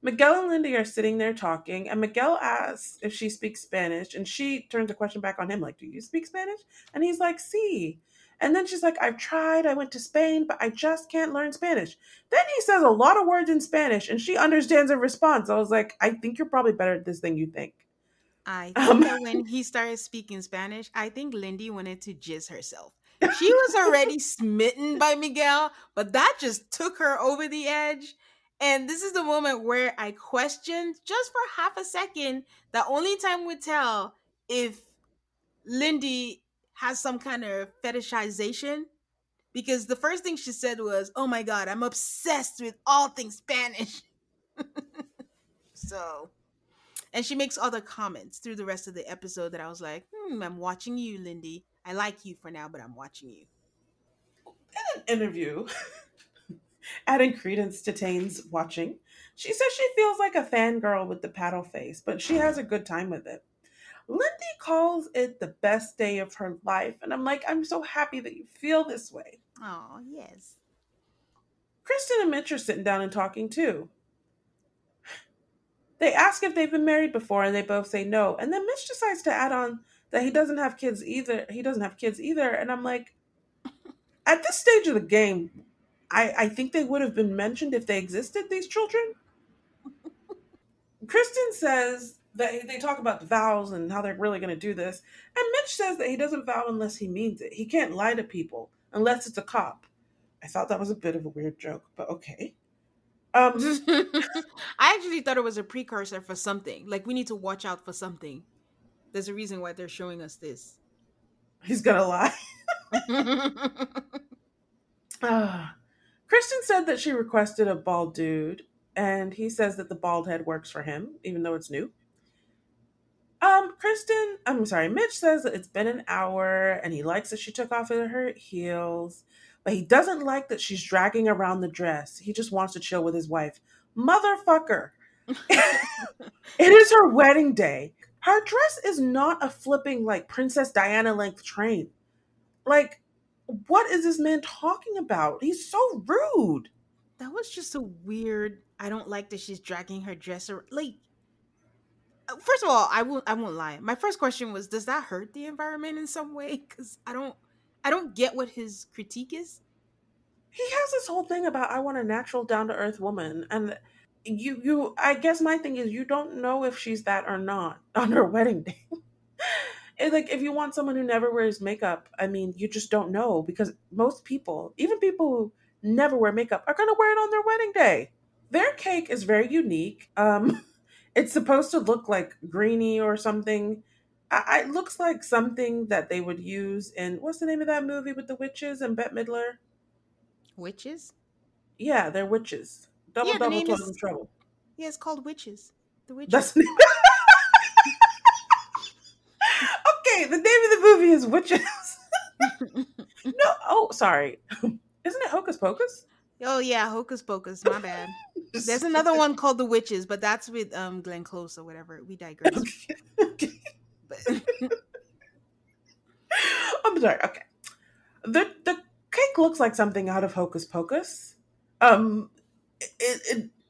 Miguel and Lindy are sitting there talking, and Miguel asks if she speaks Spanish, and she turns the question back on him, like, do you speak Spanish? And he's like, sí. And then she's like, I've tried, I went to Spain, but I just can't learn Spanish. Then he says a lot of words in Spanish, and she understands in response. I was like, I think you're probably better at this than you think. I think that when he started speaking Spanish, I think Lindy wanted to jizz herself. She was already smitten by Miguel, but that just took her over the edge. And this is the moment where I questioned, just for half a second, that only time would tell if Lindy has some kind of fetishization. Because the first thing she said was, oh my God, I'm obsessed with all things Spanish. So, and she makes other comments through the rest of the episode that I was like, I'm watching you, Lindy. I like you for now, but I'm watching you. In an interview... adding credence to Tane's watching, she says she feels like a fangirl with the paddle face, but she has a good time with it. Lindy calls it the best day of her life, and I'm like, I'm so happy that you feel this way. Oh, yes. Kristen and Mitch are sitting down and talking too. They ask if they've been married before, and they both say no. And then Mitch decides to add on that he doesn't have kids either. And I'm like, at this stage of the game, I think they would have been mentioned if they existed, these children. Kristen says that they talk about the vows and how they're really going to do this. And Mitch says that he doesn't vow unless he means it. He can't lie to people unless it's a cop. I thought that was a bit of a weird joke, but okay. I actually thought it was a precursor for something. Like, we need to watch out for something. There's a reason why they're showing us this. He's going to lie. Kristen said that she requested a bald dude, and he says that the bald head works for him, even though it's new. Mitch says that it's been an hour, and he likes that she took off her heels, but he doesn't like that she's dragging around the dress. He just wants to chill with his wife. Motherfucker. It is her wedding day. Her dress is not a flipping, like, Princess Diana length train. Like, what is this man talking about? He's so rude. That was just a weird, I don't like that she's dragging her dress around. Like, first of all, I won't lie. My first question was, does that hurt the environment in some way? Because I don't get what his critique is. He has this whole thing about, I want a natural, down-to-earth woman. And you I guess my thing is, you don't know if she's that or not on her wedding day. It's like, if you want someone who never wears makeup, I mean, you just don't know, because most people, even people who never wear makeup, are going to wear it on their wedding day. Their cake is very unique. It's supposed to look like greeny or something. It looks like something that they would use in, what's the name of that movie with the witches and Bette Midler? Witches? Yeah, they're witches. Double Toil and Trouble. Yeah, it's called Witches. The Witches. That's the name. Okay, the name of the movie is Witches. No, oh, sorry. Isn't it Hocus Pocus? Oh, yeah, Hocus Pocus. My bad. There's another one called The Witches, but that's with Glenn Close or whatever. We digress. Okay. I'm sorry. Okay. The cake looks like something out of Hocus Pocus.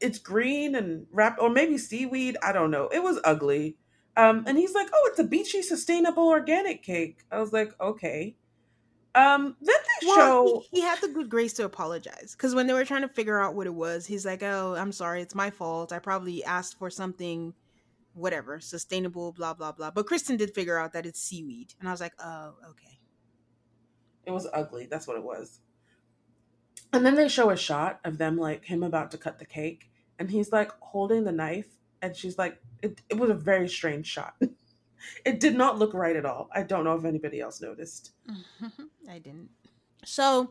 It's green and wrapped, or maybe seaweed. I don't know. It was ugly. And he's like, "Oh, it's a beachy, sustainable, organic cake." I was like, "Okay." Then they show he had the good grace to apologize, because when they were trying to figure out what it was, he's like, "Oh, I'm sorry. It's my fault. I probably asked for something, whatever, sustainable, blah blah blah." But Kristen did figure out that it's seaweed, and I was like, "Oh, okay." It was ugly. That's what it was. And then they show a shot of them, like him about to cut the cake, and he's like holding the knife, and she's like, it was a very strange shot. It did not look right at all. I don't know if anybody else noticed. I didn't. So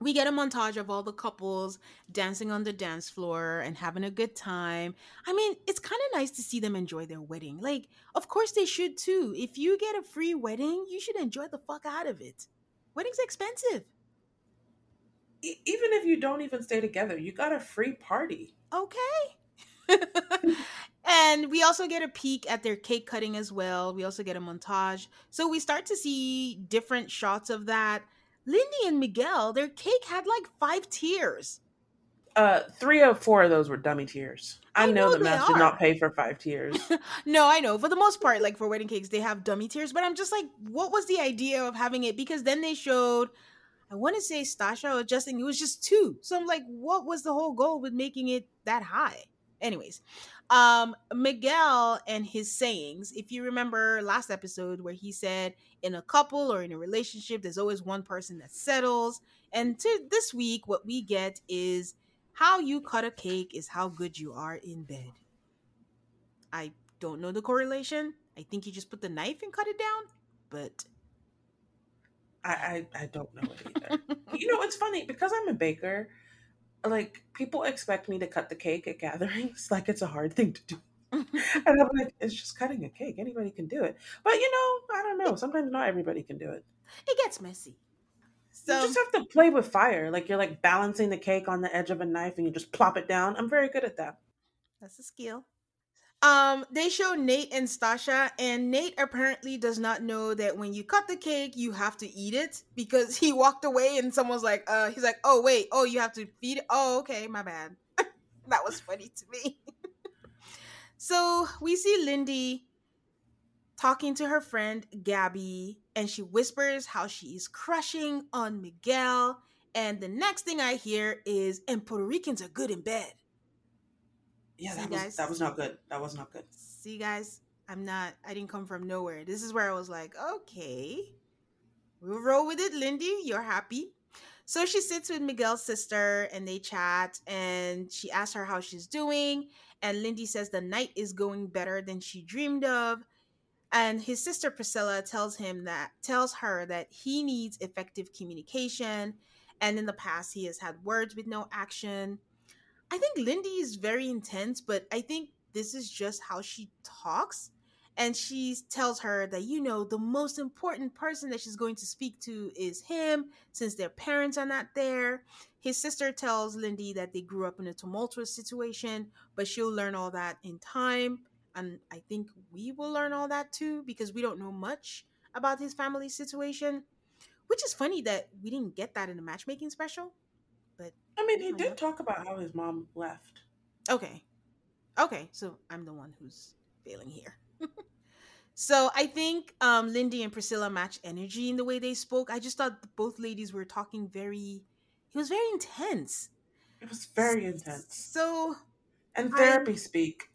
we get a montage of all the couples dancing on the dance floor and having a good time. I mean, it's kind of nice to see them enjoy their wedding. Like, of course they should too. If you get a free wedding, you should enjoy the fuck out of it. Weddings are expensive. Even if you don't even stay together, you got a free party. Okay. And we also get a peek at their cake cutting as well. We also get a montage. So we start to see different shots of that. Lindy and Miguel, their cake had like 5 tiers. 3 or 4 of those were dummy tiers. I know the math did not pay for 5 tiers. No, I know. For the most part, like for wedding cakes, they have dummy tiers. But I'm just like, what was the idea of having it? Because then they showed, I want to say Stasha or Justin, it was just 2. So I'm like, what was the whole goal with making it that high? Anyways, Miguel and his sayings, if you remember last episode where he said in a couple or in a relationship, there's always one person that settles. And to this week, what we get is how you cut a cake is how good you are in bed. I don't know the correlation. I think you just put the knife and cut it down, but I don't know it either. You know, it's funny because I'm a baker. Like, people expect me to cut the cake at gatherings. Like, it's a hard thing to do. And I'm like, it's just cutting a cake. Anybody can do it. But, you know, I don't know. Sometimes not everybody can do it. It gets messy. So you just have to play with fire. Like, you're, like, balancing the cake on the edge of a knife and you just plop it down. I'm very good at that. That's a skill. They show Nate and Stasha, and Nate apparently does not know that when you cut the cake, you have to eat it, because he walked away and someone's like, he's like, oh wait, oh, you have to feed it. Oh, okay. My bad. That was funny to me. So we see Lindy talking to her friend Gabby, and she whispers how she is crushing on Miguel. And the next thing I hear is, and Puerto Ricans are good in bed. Yeah, that was not good. That was not good. See, guys, I didn't come from nowhere. This is where I was like, okay, we'll roll with it, Lindy. You're happy. So she sits with Miguel's sister and they chat, and she asks her how she's doing. And Lindy says the night is going better than she dreamed of. And his sister Priscilla tells her that he needs effective communication. And in the past, he has had words with no action. I think Lindy is very intense, but I think this is just how she talks. And she tells her that, you know, the most important person that she's going to speak to is him, since their parents are not there. His sister tells Lindy that they grew up in a tumultuous situation, but she'll learn all that in time. And I think we will learn all that too, because we don't know much about his family situation, which is funny that we didn't get that in the matchmaking special. But I mean, he did talk about how his mom left. Okay. So I'm the one who's failing here. So I think Lindy and Priscilla matched energy in the way they spoke. I just thought both ladies were talking it was very intense. It was very intense. So. And therapy speak.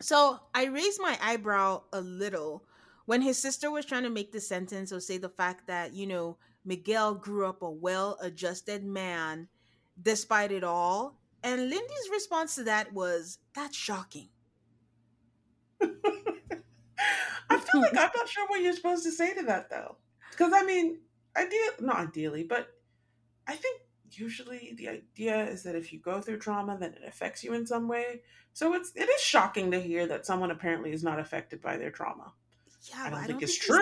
So I raised my eyebrow a little when his sister was trying to make the sentence or say the fact that, you know, Miguel grew up a well-adjusted man despite it all. And Lindy's response to that was, that's shocking. I feel feel like I'm not sure what you're supposed to say to that, though. Because, I mean, not ideally, but I think usually the idea is that if you go through trauma, then it affects you in some way. So it is shocking to hear that someone apparently is not affected by their trauma. Yeah, I don't think it's true.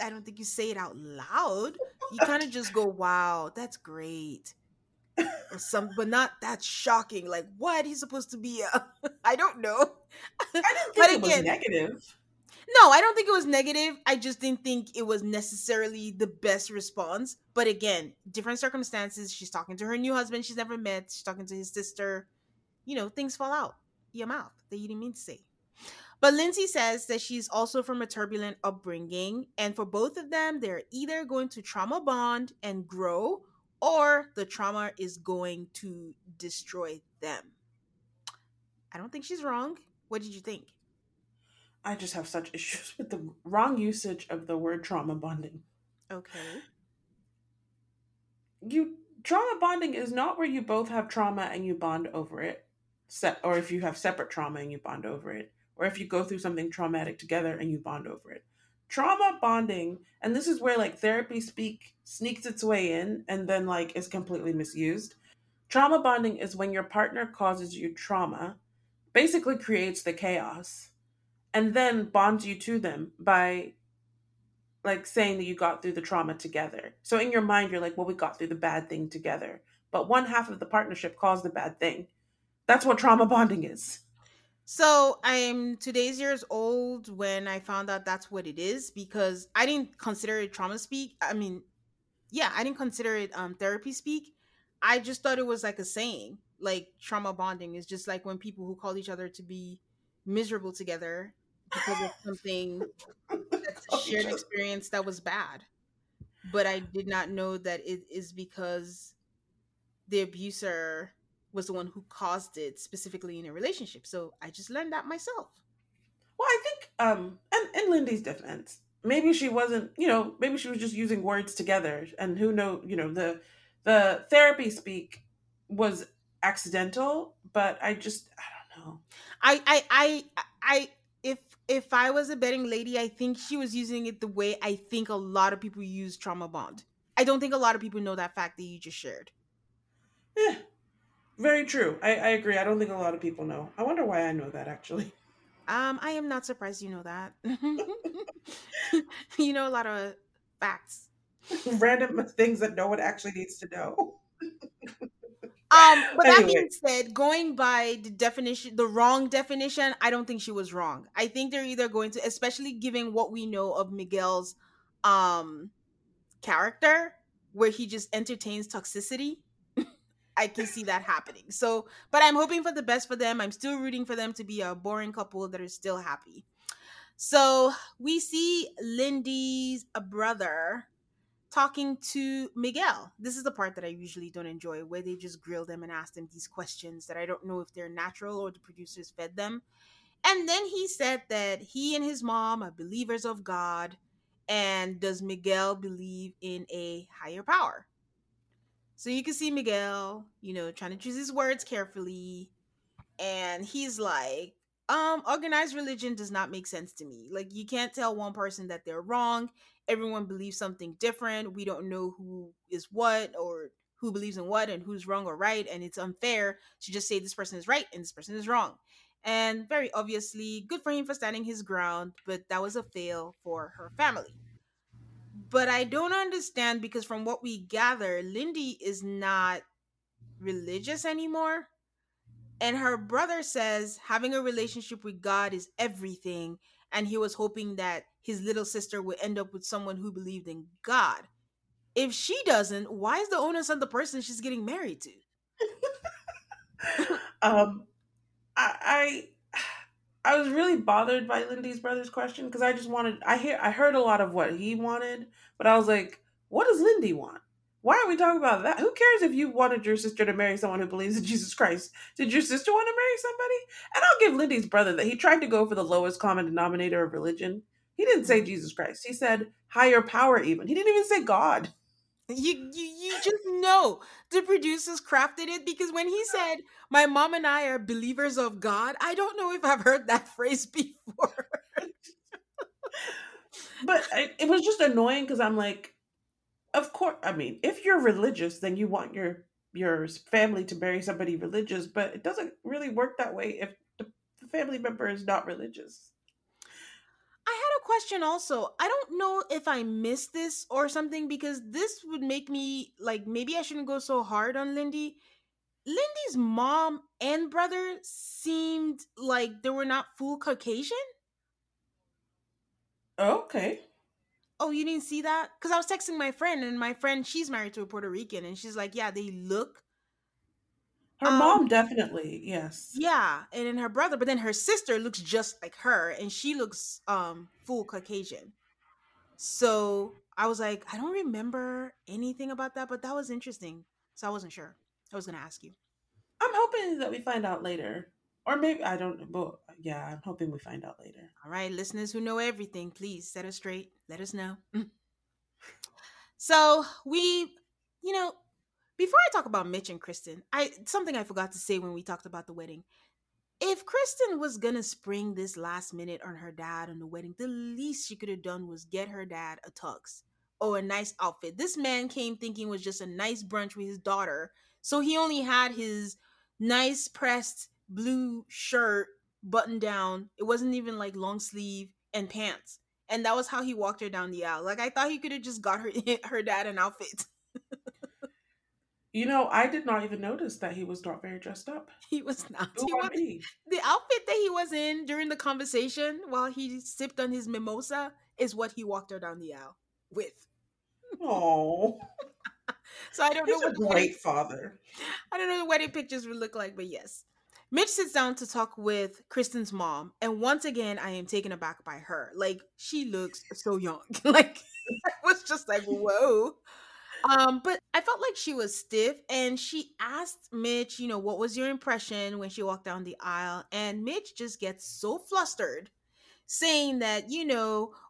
I don't think you say it out loud. You kind of just go, wow, that's great. Or but not that shocking. Like, what? He's supposed to be I don't know. I didn't think it was negative. No, I don't think it was negative. I just didn't think it was necessarily the best response. But again, different circumstances. She's talking to her new husband she's never met. She's talking to his sister. You know, things fall out your mouth that you didn't mean to say. But Lindsay says that she's also from a turbulent upbringing. And for both of them, they're either going to trauma bond and grow, or the trauma is going to destroy them. I don't think she's wrong. What did you think? I just have such issues with the wrong usage of the word trauma bonding. Okay. Trauma bonding is not where you both have trauma and you bond over it. Or if you have separate trauma and you bond over it. Or if you go through something traumatic together and you bond over it. Trauma bonding, and this is where like therapy speak sneaks its way in and then like is completely misused. Trauma bonding is when your partner causes you trauma, basically creates the chaos, and then bonds you to them by like saying that you got through the trauma together. So in your mind, you're like, well, we got through the bad thing together. But one half of the partnership caused the bad thing. That's what trauma bonding is. So I'm 2 days years old when I found out that's what it is, because I didn't consider it trauma speak. I mean, yeah, I didn't consider it therapy speak. I just thought it was like a saying, like trauma bonding is just like when people who call each other to be miserable together because of something that's a shared experience that was bad. But I did not know that it is because the abuser was the one who caused it specifically in a relationship. So I just learned that myself. Well, I think, in Lindy's defense, maybe she wasn't, you know, maybe she was just using words together, and who knows, you know, the therapy speak was accidental, but I don't know. If I was a betting lady, I think she was using it the way I think a lot of people use trauma bond. I don't think a lot of people know that fact that you just shared. Yeah, very true. I agree. I don't think a lot of people know. I wonder why I know that, actually. I am not surprised you know that. You know a lot of facts. Random things that no one actually needs to know. But anyway. That being said, going by the wrong definition, I don't think she was wrong. I think they're either going to, especially given what we know of Miguel's character, where he just entertains toxicity, I can see that happening. So, but I'm hoping for the best for them. I'm still rooting for them to be a boring couple that are still happy. So we see Lindy's brother talking to Miguel. This is the part that I usually don't enjoy, where they just grill them and ask them these questions that I don't know if they're natural or the producers fed them. And then he said that he and his mom are believers of God. And does Miguel believe in a higher power? So you can see Miguel, you know, trying to choose his words carefully. And he's like, organized religion does not make sense to me. Like, you can't tell one person that they're wrong. Everyone believes something different. We don't know who is what or who believes in what and who's wrong or right. And it's unfair to just say this person is right and this person is wrong. And very obviously, good for him for standing his ground, but that was a fail for her family. But I don't understand, because from what we gather, Lindy is not religious anymore. And her brother says having a relationship with God is everything. And he was hoping that his little sister would end up with someone who believed in God. If she doesn't, why is the onus on the person she's getting married to? I was really bothered by Lindy's brother's question, because I heard a lot of what he wanted, but I was like, what does Lindy want? Why are we talking about that? Who cares if you wanted your sister to marry someone who believes in Jesus Christ? Did your sister want to marry somebody? And I'll give Lindy's brother that he tried to go for the lowest common denominator of religion. He didn't say Jesus Christ. He said higher power even. He didn't even say God. You just know the producers crafted it, because when he said, my mom and I are believers of God, I don't know if I've heard that phrase before. But it was just annoying because I'm like, of course, I mean, if you're religious, then you want your family to bury somebody religious, but it doesn't really work that way if the family member is not religious. I had a question also. I don't know if I missed this or something, because this would make me like, maybe I shouldn't go so hard on Lindy. Lindy's mom and brother seemed like they were not full Caucasian. Okay. Oh, you didn't see that? Because I was texting my friend, and my friend, she's married to a Puerto Rican, and she's like, yeah, they look. Her mom definitely, yes. Yeah, and then her brother, but then her sister looks just like her, and she looks full Caucasian. So I was like, I don't remember anything about that, but that was interesting. So I wasn't sure. I was going to ask you. I'm hoping that we find out later. Or maybe, I don't know, but yeah, I'm hoping we find out later. All right, listeners who know everything, please set us straight. Let us know. So before I talk about Mitch and Kristen, something I forgot to say when we talked about the wedding. If Kristen was going to spring this last minute on her dad on the wedding, the least she could have done was get her dad a tux or a nice outfit. This man came thinking it was just a nice brunch with his daughter. So he only had his nice pressed blue shirt buttoned down. It wasn't even like long sleeve and pants, and that was how he walked her down the aisle. Like, I thought he could have just got her dad an outfit. I did not even notice that he was not very dressed up. He was not. The outfit that he was in during the conversation while he sipped on his mimosa is what he walked her down the aisle with. Oh. So I don't know what a great father. I don't know what wedding pictures would look like, but yes. Mitch sits down to talk with Kristen's mom, and once again, I am taken aback by her. Like, she looks so young. Like, I was just like, whoa. But I felt like she was stiff, and she asked Mitch, what was your impression when she walked down the aisle? And Mitch just gets so flustered, saying that,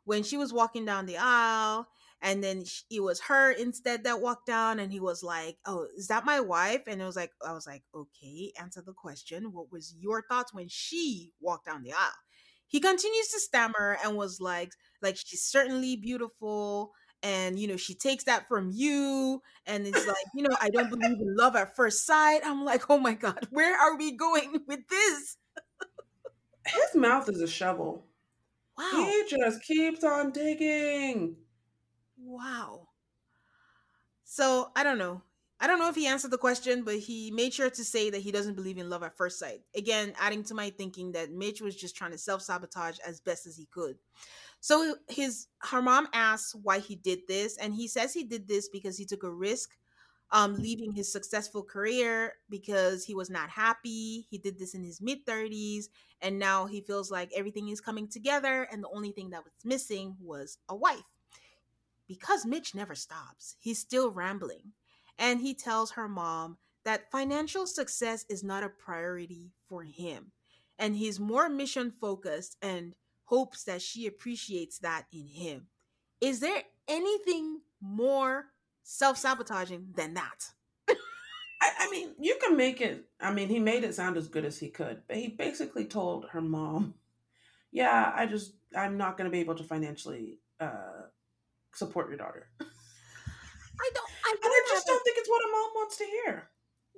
when she was walking down the aisle, and then it was her instead that walked down, and he was like, oh, is that my wife? And it was like, I was like, okay, answer the question. What was your thoughts when she walked down the aisle? He continues to stammer and was like, she's certainly beautiful. And, she takes that from you. And it's like, I don't believe in love at first sight. I'm like, oh my God, where are we going with this? His mouth is a shovel. Wow. He just keeps on digging. Wow. So I don't know. I don't know if he answered the question, but he made sure to say that he doesn't believe in love at first sight. Again, adding to my thinking that Mitch was just trying to self-sabotage as best as he could. So her mom asks why he did this, and he says he did this because he took a risk leaving his successful career because he was not happy. He did this in his mid-30s, and now he feels like everything is coming together, and the only thing that was missing was a wife. Because Mitch never stops, he's still rambling. And he tells her mom that financial success is not a priority for him. And he's more mission focused and hopes that she appreciates that in him. Is there anything more self-sabotaging than that? I mean, you can make it. I mean, he made it sound as good as he could, but he basically told her mom, yeah, I'm not going to be able to financially support your daughter. I just don't think it's what a mom wants to hear.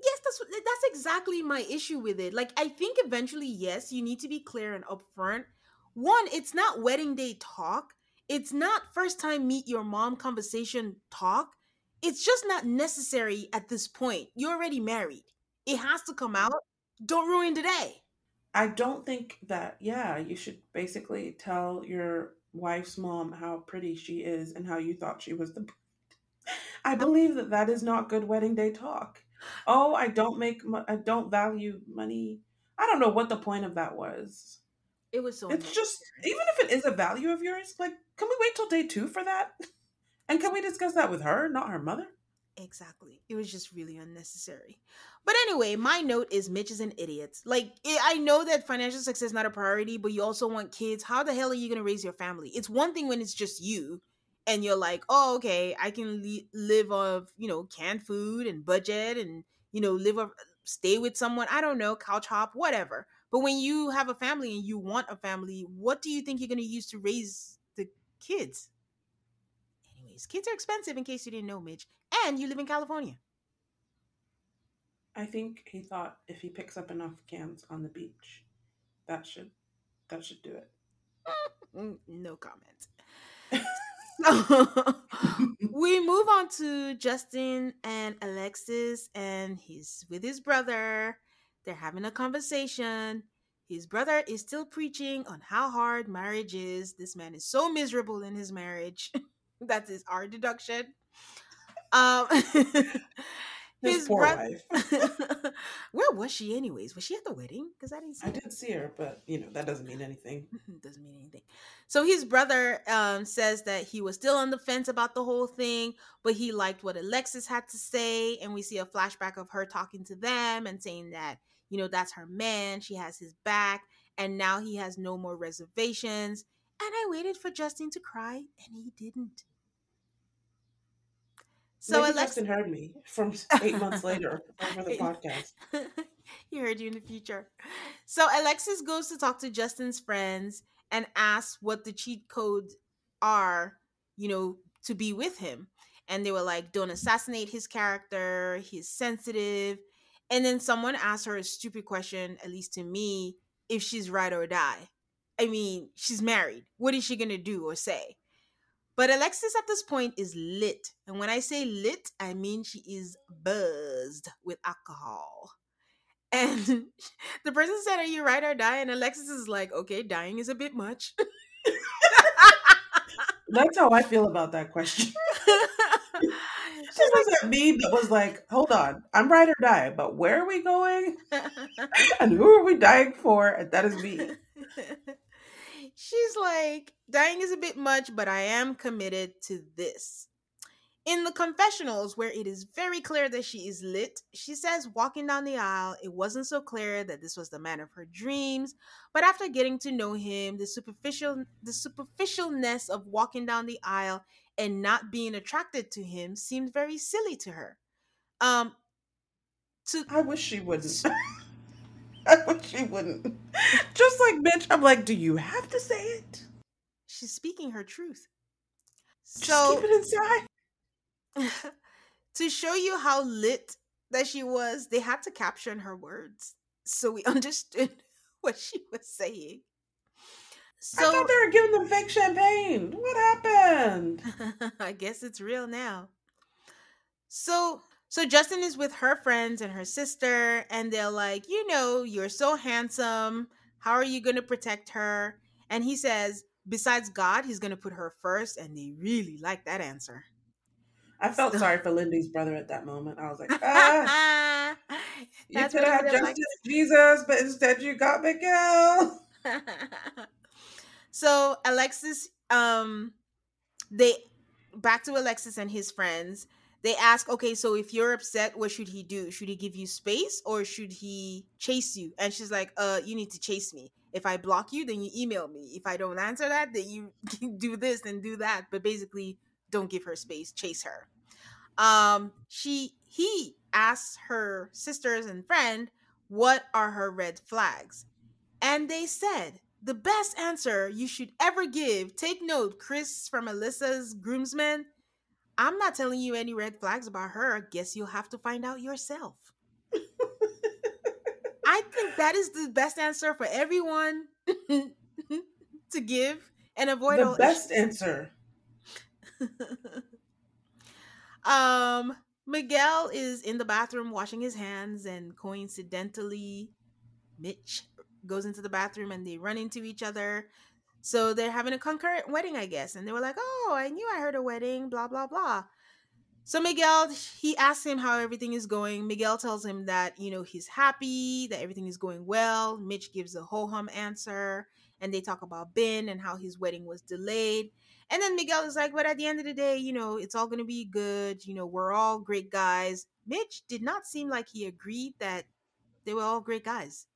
Yes, that's exactly my issue with it. Like, I think eventually, yes, you need to be clear and upfront. One, it's not wedding day talk. It's not first time meet your mom conversation talk. It's just not necessary at this point. You're already married. It has to come out. Don't ruin the day. I don't think that, you should basically tell your wife's mom how pretty she is and how you thought she was the I believe that is not good wedding day talk. Oh, I don't value money. I don't know what the point of that was. It was so it's just, even if it is a value of yours, like, can we wait till day 2 for that? And can we discuss that with her, not her mother? Exactly. It was just really unnecessary. But anyway, my note is Mitch is an idiot. Like, I know that financial success is not a priority, but you also want kids. How the hell are you going to raise your family? It's one thing when it's just you and you're like, oh, okay, I can live off, canned food and budget and, live off, stay with someone. I don't know, couch hop, whatever. But when you have a family and you want a family, what do you think you're going to use to raise the kids. Anyways, kids are expensive, in case you didn't know, Mitch. And you live in California. I think he thought if he picks up enough cans on the beach, that should do it. No comment. We move on to Justin and Alexis, and he's with his brother. They're having a conversation. His brother is still preaching on how hard marriage is. This man is so miserable in his marriage. That is our deduction. His poor wife. Where was she anyways? Was she at the wedding? Because I didn't see her. I didn't see her, but that doesn't mean anything. Doesn't mean anything. So his brother says that he was still on the fence about the whole thing, but he liked what Alexis had to say. And we see a flashback of her talking to them and saying that, that's her man. She has his back. And now he has no more reservations. And I waited for Justin to cry, and he didn't. So maybe Justin heard me from 8 months later over the podcast. He heard you in the future. So Alexis goes to talk to Justin's friends and asks what the cheat codes are, to be with him. And they were like, don't assassinate his character. He's sensitive. And then someone asked her a stupid question, at least to me, if she's ride or die. I mean, she's married. What is she going to do or say? But Alexis at this point is lit. And when I say lit, I mean she is buzzed with alcohol. And the person said, are you ride or die? And Alexis is like, okay, dying is a bit much. That's how I feel about that question. She looked at me but was like, hold on, I'm ride or die, but where are we going? And who are we dying for? And that is me. She's like, dying is a bit much, but I am committed to this. In the confessionals, where it is very clear that she is lit, she says walking down the aisle, it wasn't so clear that this was the man of her dreams, but after getting to know him, the superficialness of walking down the aisle and not being attracted to him seemed very silly to her. I wish she wouldn't. I wish she wouldn't. Just like Mitch, I'm like, do you have to say it? She's speaking her truth. Just keep it inside. To show you how lit that she was, they had to caption her words so we understood what she was saying. So, I thought they were giving them fake champagne. What happened? I guess it's real now. So Justin is with her friends and her sister, and they're like, you're so handsome. How are you going to protect her? And he says, besides God, he's going to put her first, and they really like that answer. I felt sorry for Lindy's brother at that moment. I was like, you could have Justin like Jesus, but instead you got Miguel. So Alexis, back to Alexis and his friends, they ask, okay, so if you're upset, what should he do? Should he give you space or should he chase you? And she's like, you need to chase me. If I block you, then you email me. If I don't answer that, then you can do this and do that. But basically, don't give her space, chase her. He asks her sisters and friend, what are her red flags? And they said, the best answer you should ever give, take note, Chris from Alyssa's groomsmen, I'm not telling you any red flags about her. Guess you'll have to find out yourself. I think that is the best answer for everyone to give and avoid all the best answer. Miguel is in the bathroom washing his hands, and coincidentally, Mitch goes into the bathroom and they run into each other. So they're having a concurrent wedding, I guess. And they were like, oh, I knew I heard a wedding, blah, blah, blah. So Miguel, he asks him how everything is going. Miguel tells him that, he's happy, that everything is going well. Mitch gives a ho-hum answer. And they talk about Ben and how his wedding was delayed. And then Miguel is like, but at the end of the day, it's all going to be good. We're all great guys. Mitch did not seem like he agreed that they were all great guys.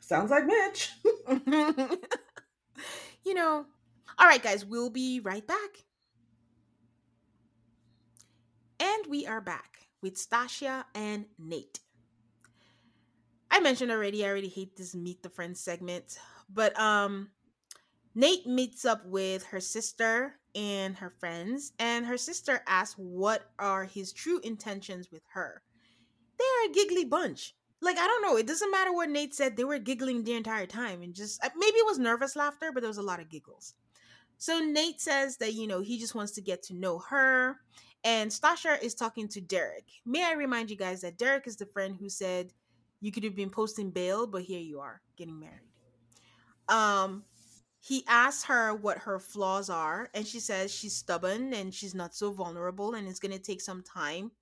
Sounds like Mitch. All right, guys, we'll be right back. And we are back with Stasha and Nate. I mentioned already, I already hate this Meet the Friends segment, but Nate meets up with her sister and her friends, and her sister asks what are his true intentions with her. They're a giggly bunch. Like, I don't know. It doesn't matter what Nate said. They were giggling the entire time, and just maybe it was nervous laughter, but there was a lot of giggles. So Nate says that, you know, he just wants to get to know her. And Stasha is talking to Derek. May I remind you guys that Derek is the friend who said you could have been posting bail, but here you are getting married. He asks her what her flaws are, and she says she's stubborn and she's not so vulnerable, and it's going to take some time,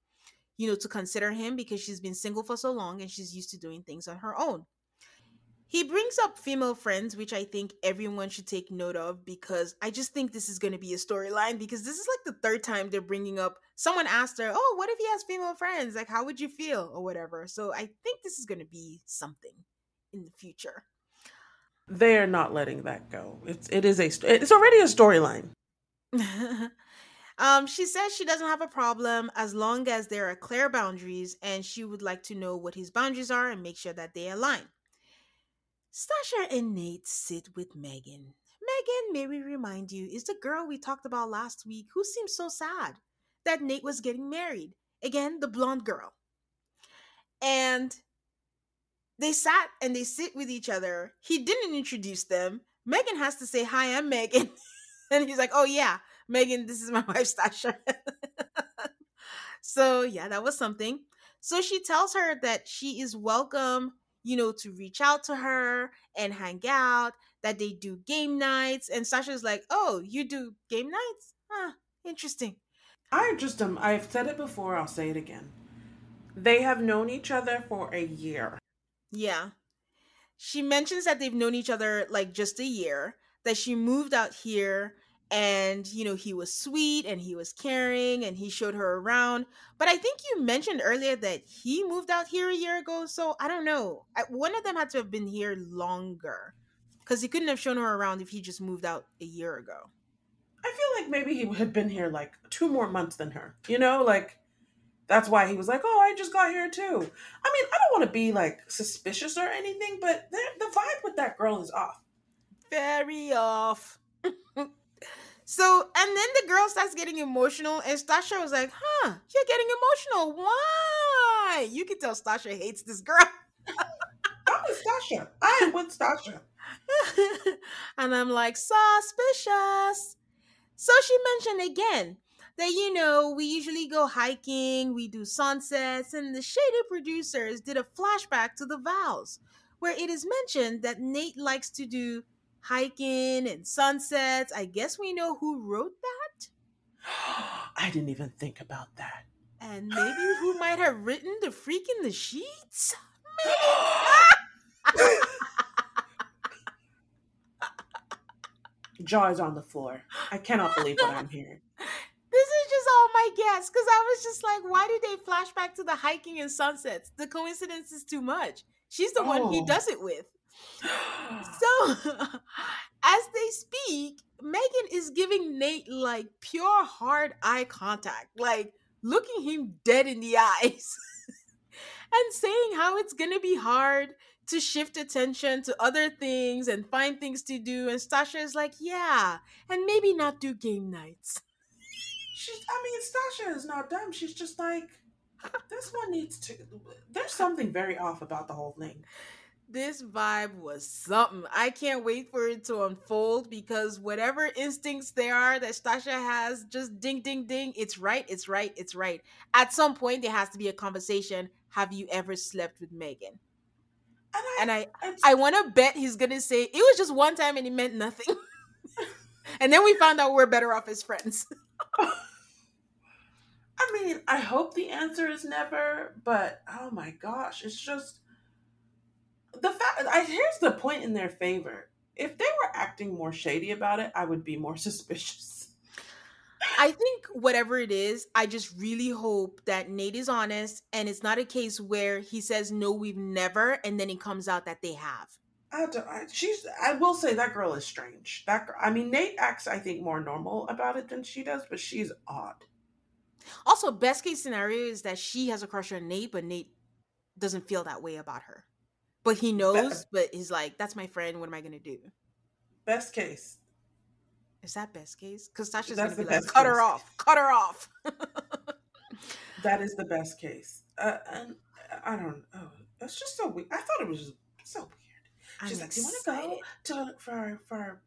you know, to consider him because she's been single for so long and she's used to doing things on her own. He brings up female friends, which I think everyone should take note of, because I just think this is going to be a storyline, because this is like the third time they're bringing up. Someone asked her, oh, what if he has female friends? Like, how would you feel or whatever? So I think this is going to be something in the future. They are not letting that go. It's already a storyline. She says she doesn't have a problem as long as there are clear boundaries, and she would like to know what his boundaries are and make sure that they align. Stasha and Nate sit with Megan. Megan, may we remind you, is the girl we talked about last week who seemed so sad that Nate was getting married. Again, the blonde girl. And they sat and they sit with each other. He didn't introduce them. Megan has to say, hi, I'm Megan. And he's like, oh yeah, Megan, this is my wife, Stasha. So yeah, that was something. So she tells her that she is welcome, you know, to reach out to her and hang out, that they do game nights. And Sasha's like, oh, you do game nights? Huh, interesting. I've said it before, I'll say it again. They have known each other for a year. Yeah. She mentions that they've known each other like just a year, that she moved out here and, you know, he was sweet and he was caring and he showed her around. But I think you mentioned earlier that he moved out here a year ago. So I don't know. One of them had to have been here longer because he couldn't have shown her around if he just moved out a year ago. I feel like maybe he had been here like 2 more months than her, you know, like that's why he was like, oh, I just got here too. I mean, I don't want to be like suspicious or anything, but the vibe with that girl is off. Very off. So, and then the girl starts getting emotional, and Stasha was like, huh, you're getting emotional. Why? You can tell Stasha hates this girl. I'm with Stasha. I am with Stasha. And I'm like, suspicious. So she mentioned again that, you know, we usually go hiking, we do sunsets, and the shady producers did a flashback to the vows, where it is mentioned that Nate likes to do hiking and sunsets. I guess we know who wrote that. I didn't even think about that. And maybe who might have written the freak in the sheets? Maybe. Jaw is on the floor. I cannot believe what I'm hearing. This is just all my guess, because I was just like, why did they flash back to the hiking and sunsets? The coincidence is too much. She's the one he does it with. So, as they speak, Megan is giving Nate like pure hard eye contact, like looking him dead in the eyes and saying how it's gonna be hard to shift attention to other things and find things to do. And Stasha is like, yeah, and maybe not do game nights. Stasha is not dumb. She's just like, this one needs to, there's something very off about the whole thing. This vibe was something. I can't wait for it to unfold, because whatever instincts there are that Stasha has, just ding, ding, ding. It's right. At some point, there has to be a conversation. Have you ever slept with Megan? And I want to bet he's going to say, it was just one time and it meant nothing. And then we found out we're better off as friends. I mean, I hope the answer is never, but oh my gosh, it's just... here's the point in their favor. If they were acting more shady about it, I would be more suspicious. I think whatever it is, I just really hope that Nate is honest and it's not a case where he says, no, we've never, and then it comes out that they have. I will say that girl is strange. Nate acts, I think, more normal about it than she does, but she's odd. Also, best case scenario is that she has a crush on Nate, but Nate doesn't feel that way about her. But he knows, but he's like, that's my friend. What am I going to do? Best case. Is that best case? Because Stasha's going to be like, cut her off. Cut her off. That is the best case. I don't know. That's just so weird. I thought it was just so weird. She's like, do you want to go for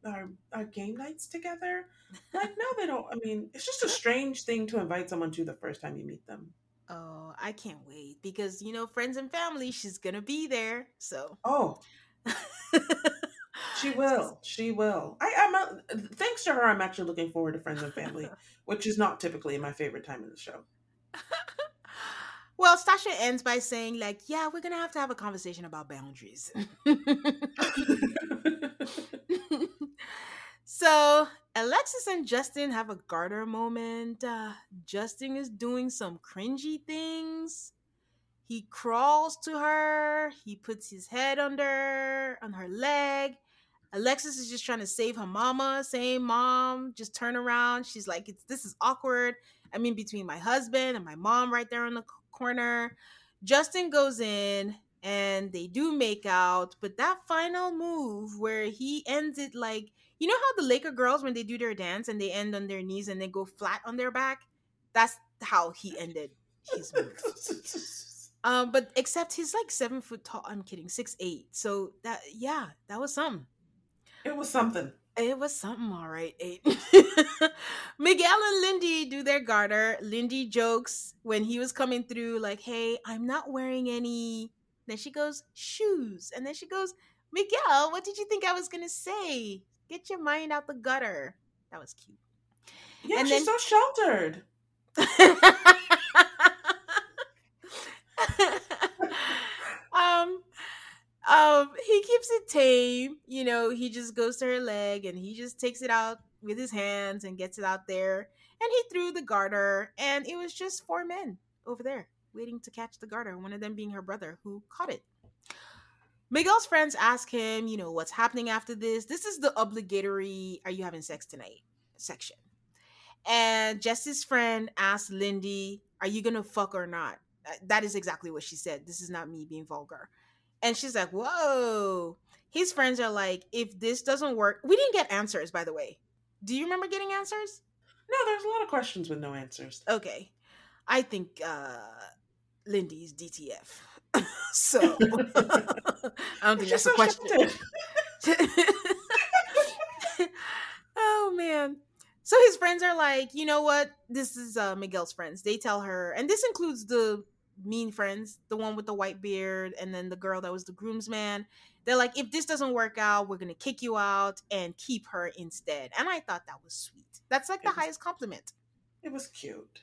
our game nights together? Like, no, they don't. I mean, it's just a strange thing to invite someone to the first time you meet them. Oh, I can't wait because, you know, friends and family, she's going to be there. So. Oh. She will. She will. Thanks to her, I'm actually looking forward to friends and family, which is not typically my favorite time in the show. Well, Stasha ends by saying, like, yeah, we're going to have a conversation about boundaries. So Alexis and Justin have a garter moment. Justin is doing some cringy things. He crawls to her. He puts his head on her leg. Alexis is just trying to save her mama, saying, Mom, just turn around. She's like, this is awkward. I mean, between my husband and my mom right there on the corner. Justin goes in and they do make out, but that final move where he ends it like, you know how the Laker girls, when they do their dance and they end on their knees and they go flat on their back? That's how he ended his move. But except he's like 7 foot tall. I'm kidding, 6'8". So that was something. It was something. It was something, all right. Miguel and Lindy do their garter. Lindy jokes when he was coming through, like, hey, I'm not wearing any. Then she goes, shoes. And then she goes, Miguel, what did you think I was going to say? Get your mind out the gutter. That was cute. Yeah, and she's so sheltered. He keeps it tame, you know, he just goes to her leg and he just takes it out with his hands and gets it out there. And he threw the garter and it was just four men over there waiting to catch the garter. One of them being her brother who caught it. Miguel's friends ask him, you know, what's happening after this? This is the obligatory, are you having sex tonight section. And Jess's friend asks Lindy, are you going to fuck or not? That is exactly what she said. This is not me being vulgar. And she's like, whoa. His friends are like, if this doesn't work. We didn't get answers, by the way. Do you remember getting answers? No, there's a lot of questions with no answers. Okay. I think Lindy's DTF. So I don't think that's a question. Oh, man. So his friends are like, you know what? This is Miguel's friends. They tell her, and this includes the mean friends, the one with the white beard, and then the girl that was the groomsman. They're like, if this doesn't work out, we're gonna kick you out and keep her instead. And I thought that was sweet. That's like the highest compliment. It was cute.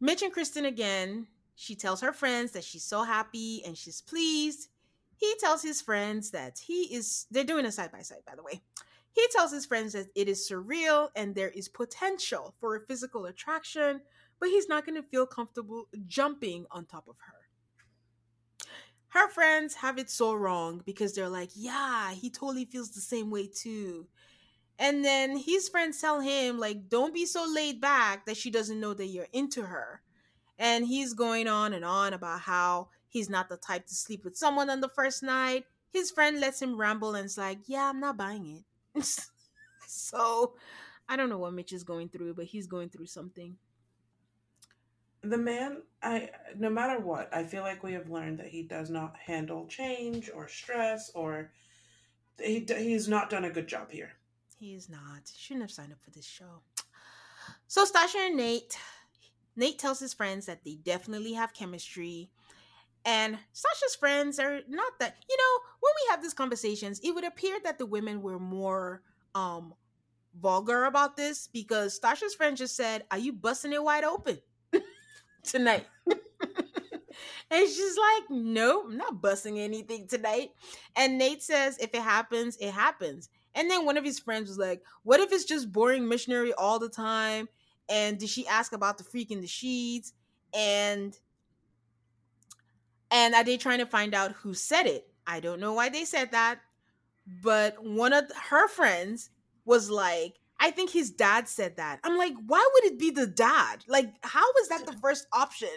Mitch and Kristen again. She tells her friends that she's so happy and she's pleased. He tells his friends that they're doing a side by side, by the way. He tells his friends that it is surreal and there is potential for a physical attraction, but he's not going to feel comfortable jumping on top of her. Her friends have it so wrong because they're like, yeah, he totally feels the same way too. And then his friends tell him, like, don't be so laid back that she doesn't know that you're into her. And he's going on and on about how he's not the type to sleep with someone on the first night. His friend lets him ramble and is like, yeah, I'm not buying it. So I don't know what Mitch is going through, but he's going through something. The man, no matter what, I feel like we have learned that he does not handle change or stress, or he's not done a good job here. He is not. Shouldn't have signed up for this show. So Stasha and Nate tells his friends that they definitely have chemistry, and Stasha's friends are not that, you know, when we have these conversations, it would appear that the women were more vulgar about this because Stasha's friend just said, are you busting it wide open tonight? And she's like, no, I'm not busting anything tonight. And Nate says, if it happens, it happens. And then one of his friends was like, what if it's just boring missionary all the time? And did she ask about the freak in the sheets? And are they trying to find out who said it? I don't know why they said that, but one of her friends was like, I think his dad said that. I'm like, why would it be the dad? Like, how was that the first option?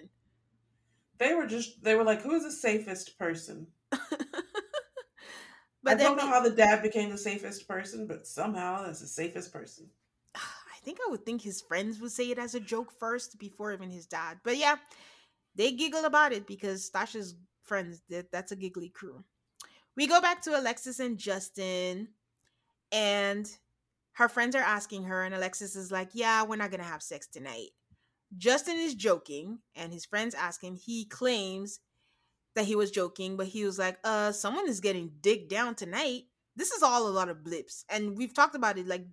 They were like, who is the safest person? But I don't know how the dad became the safest person, but somehow that's the safest person. I think I would think his friends would say it as a joke first before even his dad. But yeah, they giggle about it because Stasha's friends, that's a giggly crew. We go back to Alexis and Justin, and her friends are asking her, and Alexis is like, yeah, we're not going to have sex tonight. Justin is joking, and his friends ask him. He claims that he was joking, but he was like, someone is getting digged down tonight. This is all a lot of blips, and we've talked about it. Like,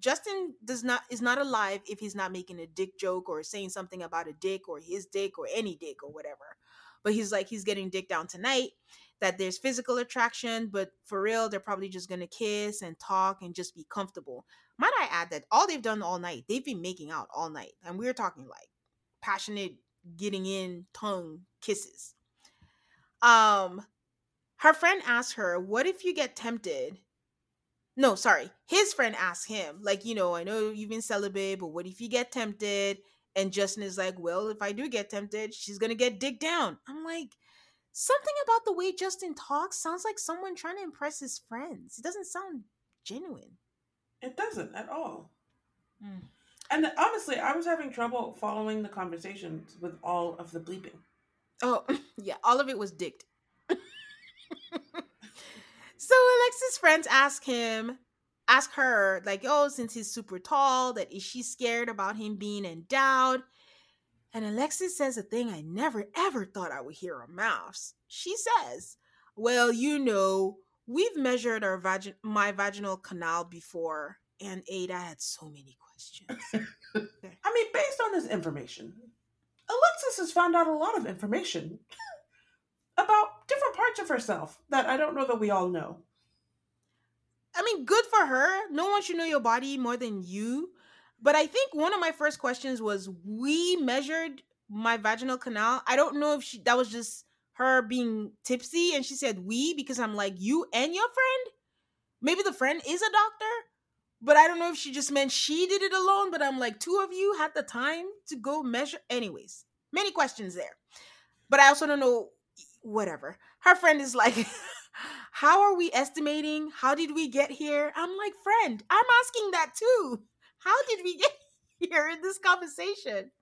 Justin is not alive if he's not making a dick joke or saying something about a dick or his dick or any dick or whatever. But he's like, he's getting digged down tonight, that there's physical attraction, but for real, they're probably just going to kiss and talk and just be comfortable. Might I add that all they've done all night, they've been making out all night. And we're talking like passionate, getting in, tongue, kisses. Her friend asks her, what if you get tempted? No, sorry. His friend asks him, like, you know, I know you've been celibate, but what if you get tempted? And Justin is like, well, if I do get tempted, she's going to get digged down. I'm like, something about the way Justin talks sounds like someone trying to impress his friends. It doesn't sound genuine. It doesn't at all. Mm. And honestly, I was having trouble following the conversations with all of the bleeping. Oh, yeah. All of it was dicked. So Alexis' friends ask her, like, oh, since he's super tall, that is she scared about him being endowed? And Alexis says a thing I never, ever thought I would hear her mouth. She says, well, you know, we've measured our my vaginal canal before, and Ada had so many questions. Okay. I mean, based on this information, Alexis has found out a lot of information about different parts of herself that I don't know that we all know. I mean, good for her. No one should know your body more than you. But I think one of my first questions was, we measured my vaginal canal. I don't know if that was just her being tipsy and she said we, because I'm like, you and your friend? Maybe the friend is a doctor, but I don't know if she just meant she did it alone. But I'm like, two of you had the time to go measure. Anyways, many questions there. But I also don't know, whatever. Her friend is like, how are we estimating? How did we get here? I'm like, friend, I'm asking that too. How did we get here in this conversation?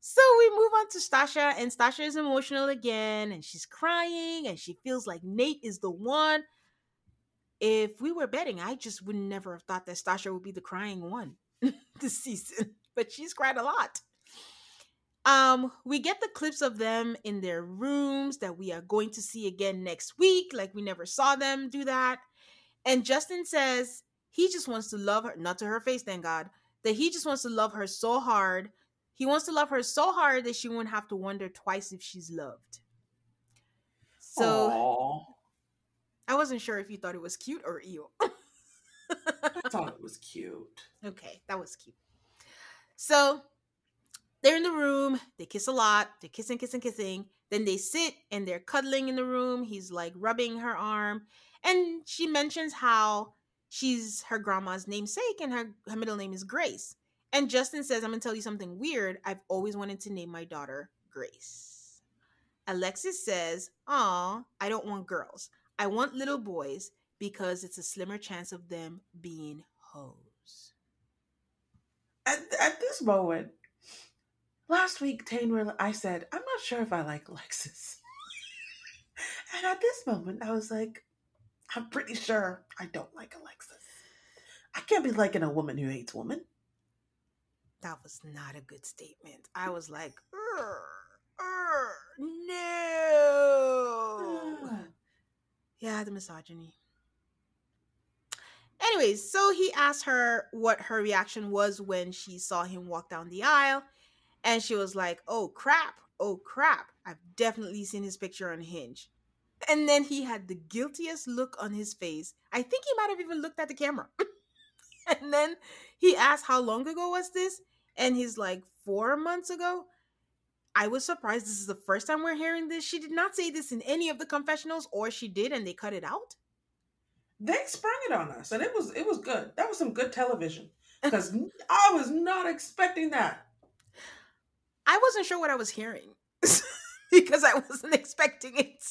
So we move on to Stasha, and Stasha is emotional again, and she's crying, and she feels like Nate is the one. If we were betting, I just would never have thought that Stasha would be the crying one this season, but she's cried a lot. We get the clips of them in their rooms that we are going to see again next week. Like, we never saw them do that. And Justin says he just wants to love her, not to her face, thank God, that he just wants to love her so hard. He wants to love her so hard that she wouldn't have to wonder twice if she's loved. So, aww. I wasn't sure if you thought it was cute or evil. I thought it was cute. Okay, that was cute. So, they're in the room. They kiss a lot. They're kissing. Then they sit and they're cuddling in the room. He's like rubbing her arm. And she mentions how she's her grandma's namesake, and her middle name is Grace. And Justin says, I'm going to tell you something weird. I've always wanted to name my daughter Grace. Alexis says, aw, I don't want girls. I want little boys because it's a slimmer chance of them being hoes. At this moment, last week, I said, I'm not sure if I like Alexis. And at this moment, I was like, I'm pretty sure I don't like Alexis. I can't be liking a woman who hates women. That was not a good statement. I was like, no. Yeah, the misogyny. Anyways, so he asked her what her reaction was when she saw him walk down the aisle. And she was like, oh crap. I've definitely seen his picture on Hinge. And then he had the guiltiest look on his face. I think he might have even looked at the camera. And then he asked, how long ago was this? And he's like, 4 months ago. I was surprised. This is the first time we're hearing this. She did not say this in any of the confessionals, or she did and they cut it out. They sprung it on us, and it was good. That was some good television, because I was not expecting that. I wasn't sure what I was hearing. Because I wasn't expecting it.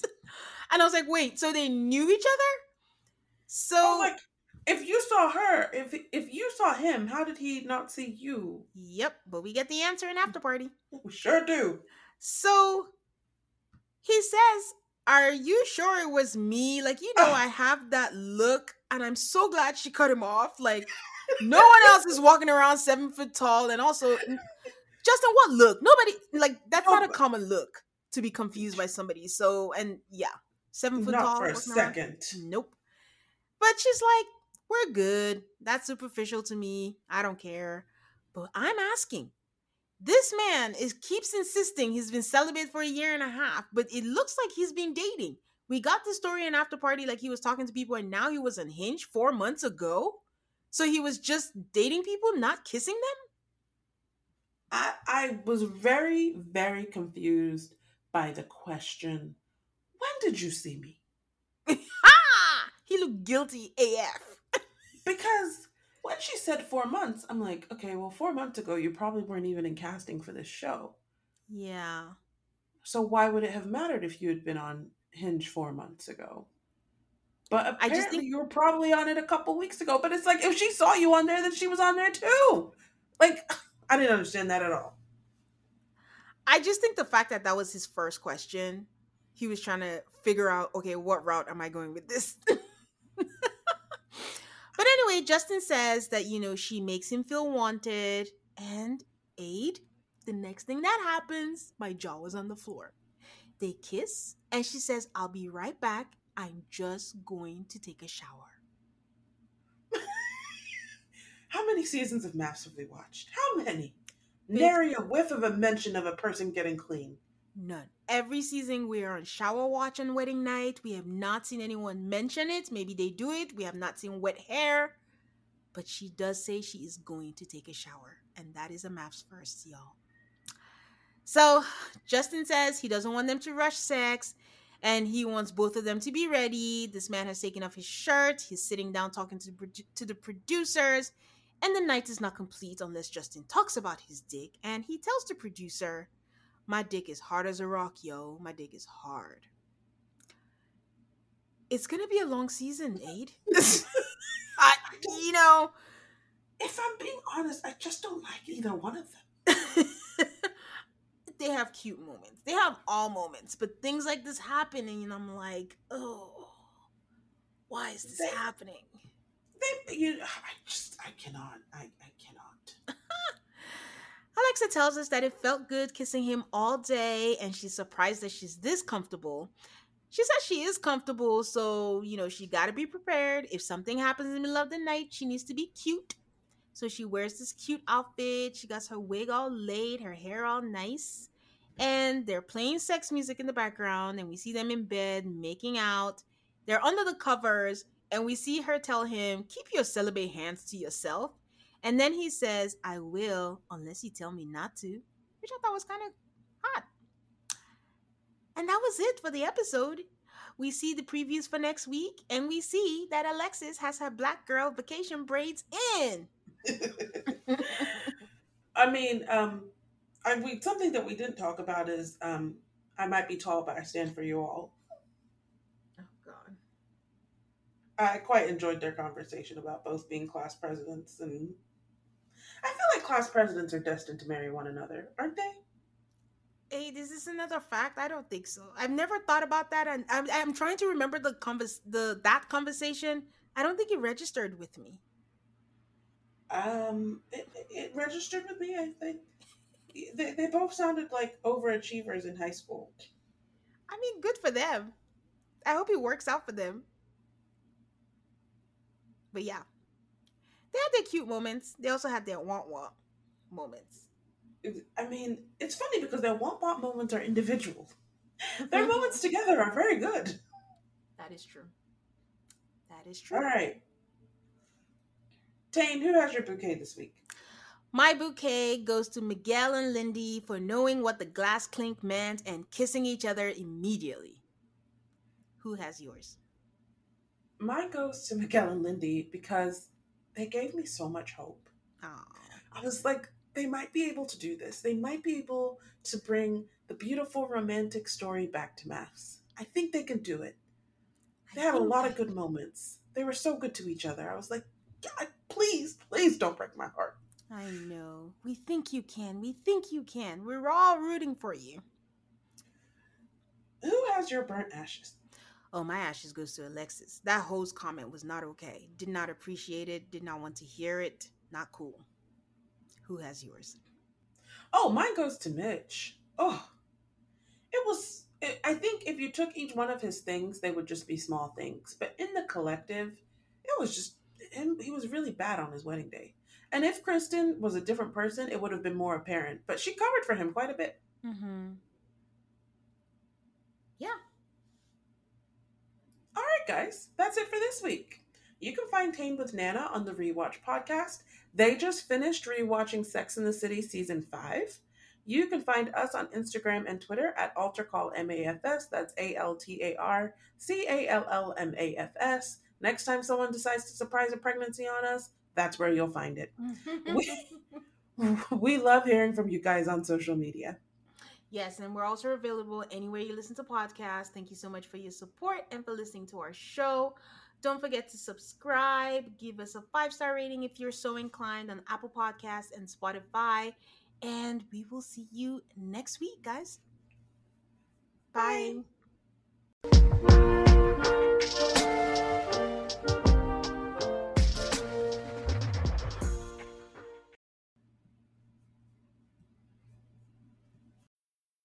And I was like, wait, so they knew each other? So if you saw her, if you saw him, how did he not see you? Yep, but we get the answer in After Party. We sure do. So he says, "Are you sure it was me? Like, you know, I have that look, and I'm so glad she cut him off. Like, no one else is walking around 7 foot tall, and also, Justin, what look? Nobody like that's not a common look to be confused by somebody. So, and yeah, 7 foot not tall for a second. Around. Nope. But she's like, we're good. That's superficial to me. I don't care. But I'm asking. This man keeps insisting he's been celibate for a year and a half, but it looks like he's been dating. We got the story in After Party, like he was talking to people, and now he was on Hinge 4 months ago. So he was just dating people, not kissing them? I was very, very confused by the question, when did you see me? Ha! He looked guilty AF. Because when she said 4 months, I'm like, okay, well, 4 months ago, you probably weren't even in casting for this show. Yeah. So why would it have mattered if you had been on Hinge 4 months ago? But apparently you were probably on it a couple weeks ago. But it's like, if she saw you on there, then she was on there too. Like, I didn't understand that at all. I just think the fact that that was his first question, he was trying to figure out, okay, what route am I going with this? But anyway, Justin says that, you know, she makes him feel wanted. And Aid, the next thing that happens, my jaw was on the floor. They kiss, and she says, I'll be right back. I'm just going to take a shower. How many seasons of MAPS have we watched? How many? Nary a whiff of a mention of a person getting clean. None. Every season we are on shower watch on wedding night. We have not seen anyone mention it. Maybe they do it. We have not seen wet hair. But she does say she is going to take a shower. And that is a MAPS first, y'all. So Justin says he doesn't want them to rush sex. And he wants both of them to be ready. This man has taken off his shirt. He's sitting down talking to the producers. And the night is not complete unless Justin talks about his dick. And he tells the producer, my dick is hard as a rock, yo. My dick is hard. It's going to be a long season, Aid. You know. If I'm being honest, I just don't like either one of them. They have cute moments. They have all moments. But things like this happen, and I'm like, oh, why is this happening? I cannot. Alexa tells us that it felt good kissing him all day, and she's surprised that she's this comfortable. She says she is comfortable, so, you know, she got to be prepared. If something happens in the middle of the night, she needs to be cute. So she wears this cute outfit. She got her wig all laid, her hair all nice. And they're playing sex music in the background, and we see them in bed making out. They're under the covers, and we see her tell him, keep your celibate hands to yourself. And then he says, I will, unless you tell me not to, which I thought was kind of hot. And that was it for the episode. We see the previews for next week, and we see that Alexis has her black girl vacation braids in. I mean, something that we didn't talk about is I might be tall, but I stand for you all. Oh, God. I quite enjoyed their conversation about both being class presidents, and I feel like class presidents are destined to marry one another, aren't they? Hey, is this another fact? I don't think so. I've never thought about that, and I'm trying to remember that conversation. I don't think it registered with me. It registered with me. I think they both sounded like overachievers in high school. I mean, good for them. I hope it works out for them. But yeah, they had their cute moments. They also had their womp-womp moments. I mean, it's funny because their womp-womp moments are individual. Their moments together are very good. That is true. All right. Tane, who has your bouquet this week? My bouquet goes to Miguel and Lindy for knowing what the glass clink meant and kissing each other immediately. Who has yours? Mine goes to Miguel and Lindy because they gave me so much hope. Aww. I was like, they might be able to do this. They might be able to bring the beautiful romantic story back to MAPS. I think they can do it. They had a lot of good moments. They were so good to each other. I was like, God, please, please don't break my heart. I know. We think you can. We think you can. We're all rooting for you. Who has your burnt ashes? Oh, my ashes goes to Alexis. That hoe's comment was not okay. Did not appreciate it. Did not want to hear it. Not cool. Who has yours? Oh, mine goes to Mitch. Oh, I think if you took each one of his things, they would just be small things. But in the collective, it was just him. He was really bad on his wedding day. And if Kristen was a different person, it would have been more apparent. But she covered for him quite a bit. Mm-hmm. Yeah. All right, guys. That's it for this week. You can find Tamed with Nana on the Rewatch podcast. They just finished rewatching Sex and the City Season 5. You can find us on Instagram and Twitter at AltarCallMAFS. That's AltarCallMAFS. Next time someone decides to surprise a pregnancy on us, that's where you'll find it. We love hearing from you guys on social media. Yes, and we're also available anywhere you listen to podcasts. Thank you so much for your support and for listening to our show. Don't forget to subscribe. Give us a 5-star rating if you're so inclined on Apple Podcasts and Spotify. And we will see you next week, guys. Bye.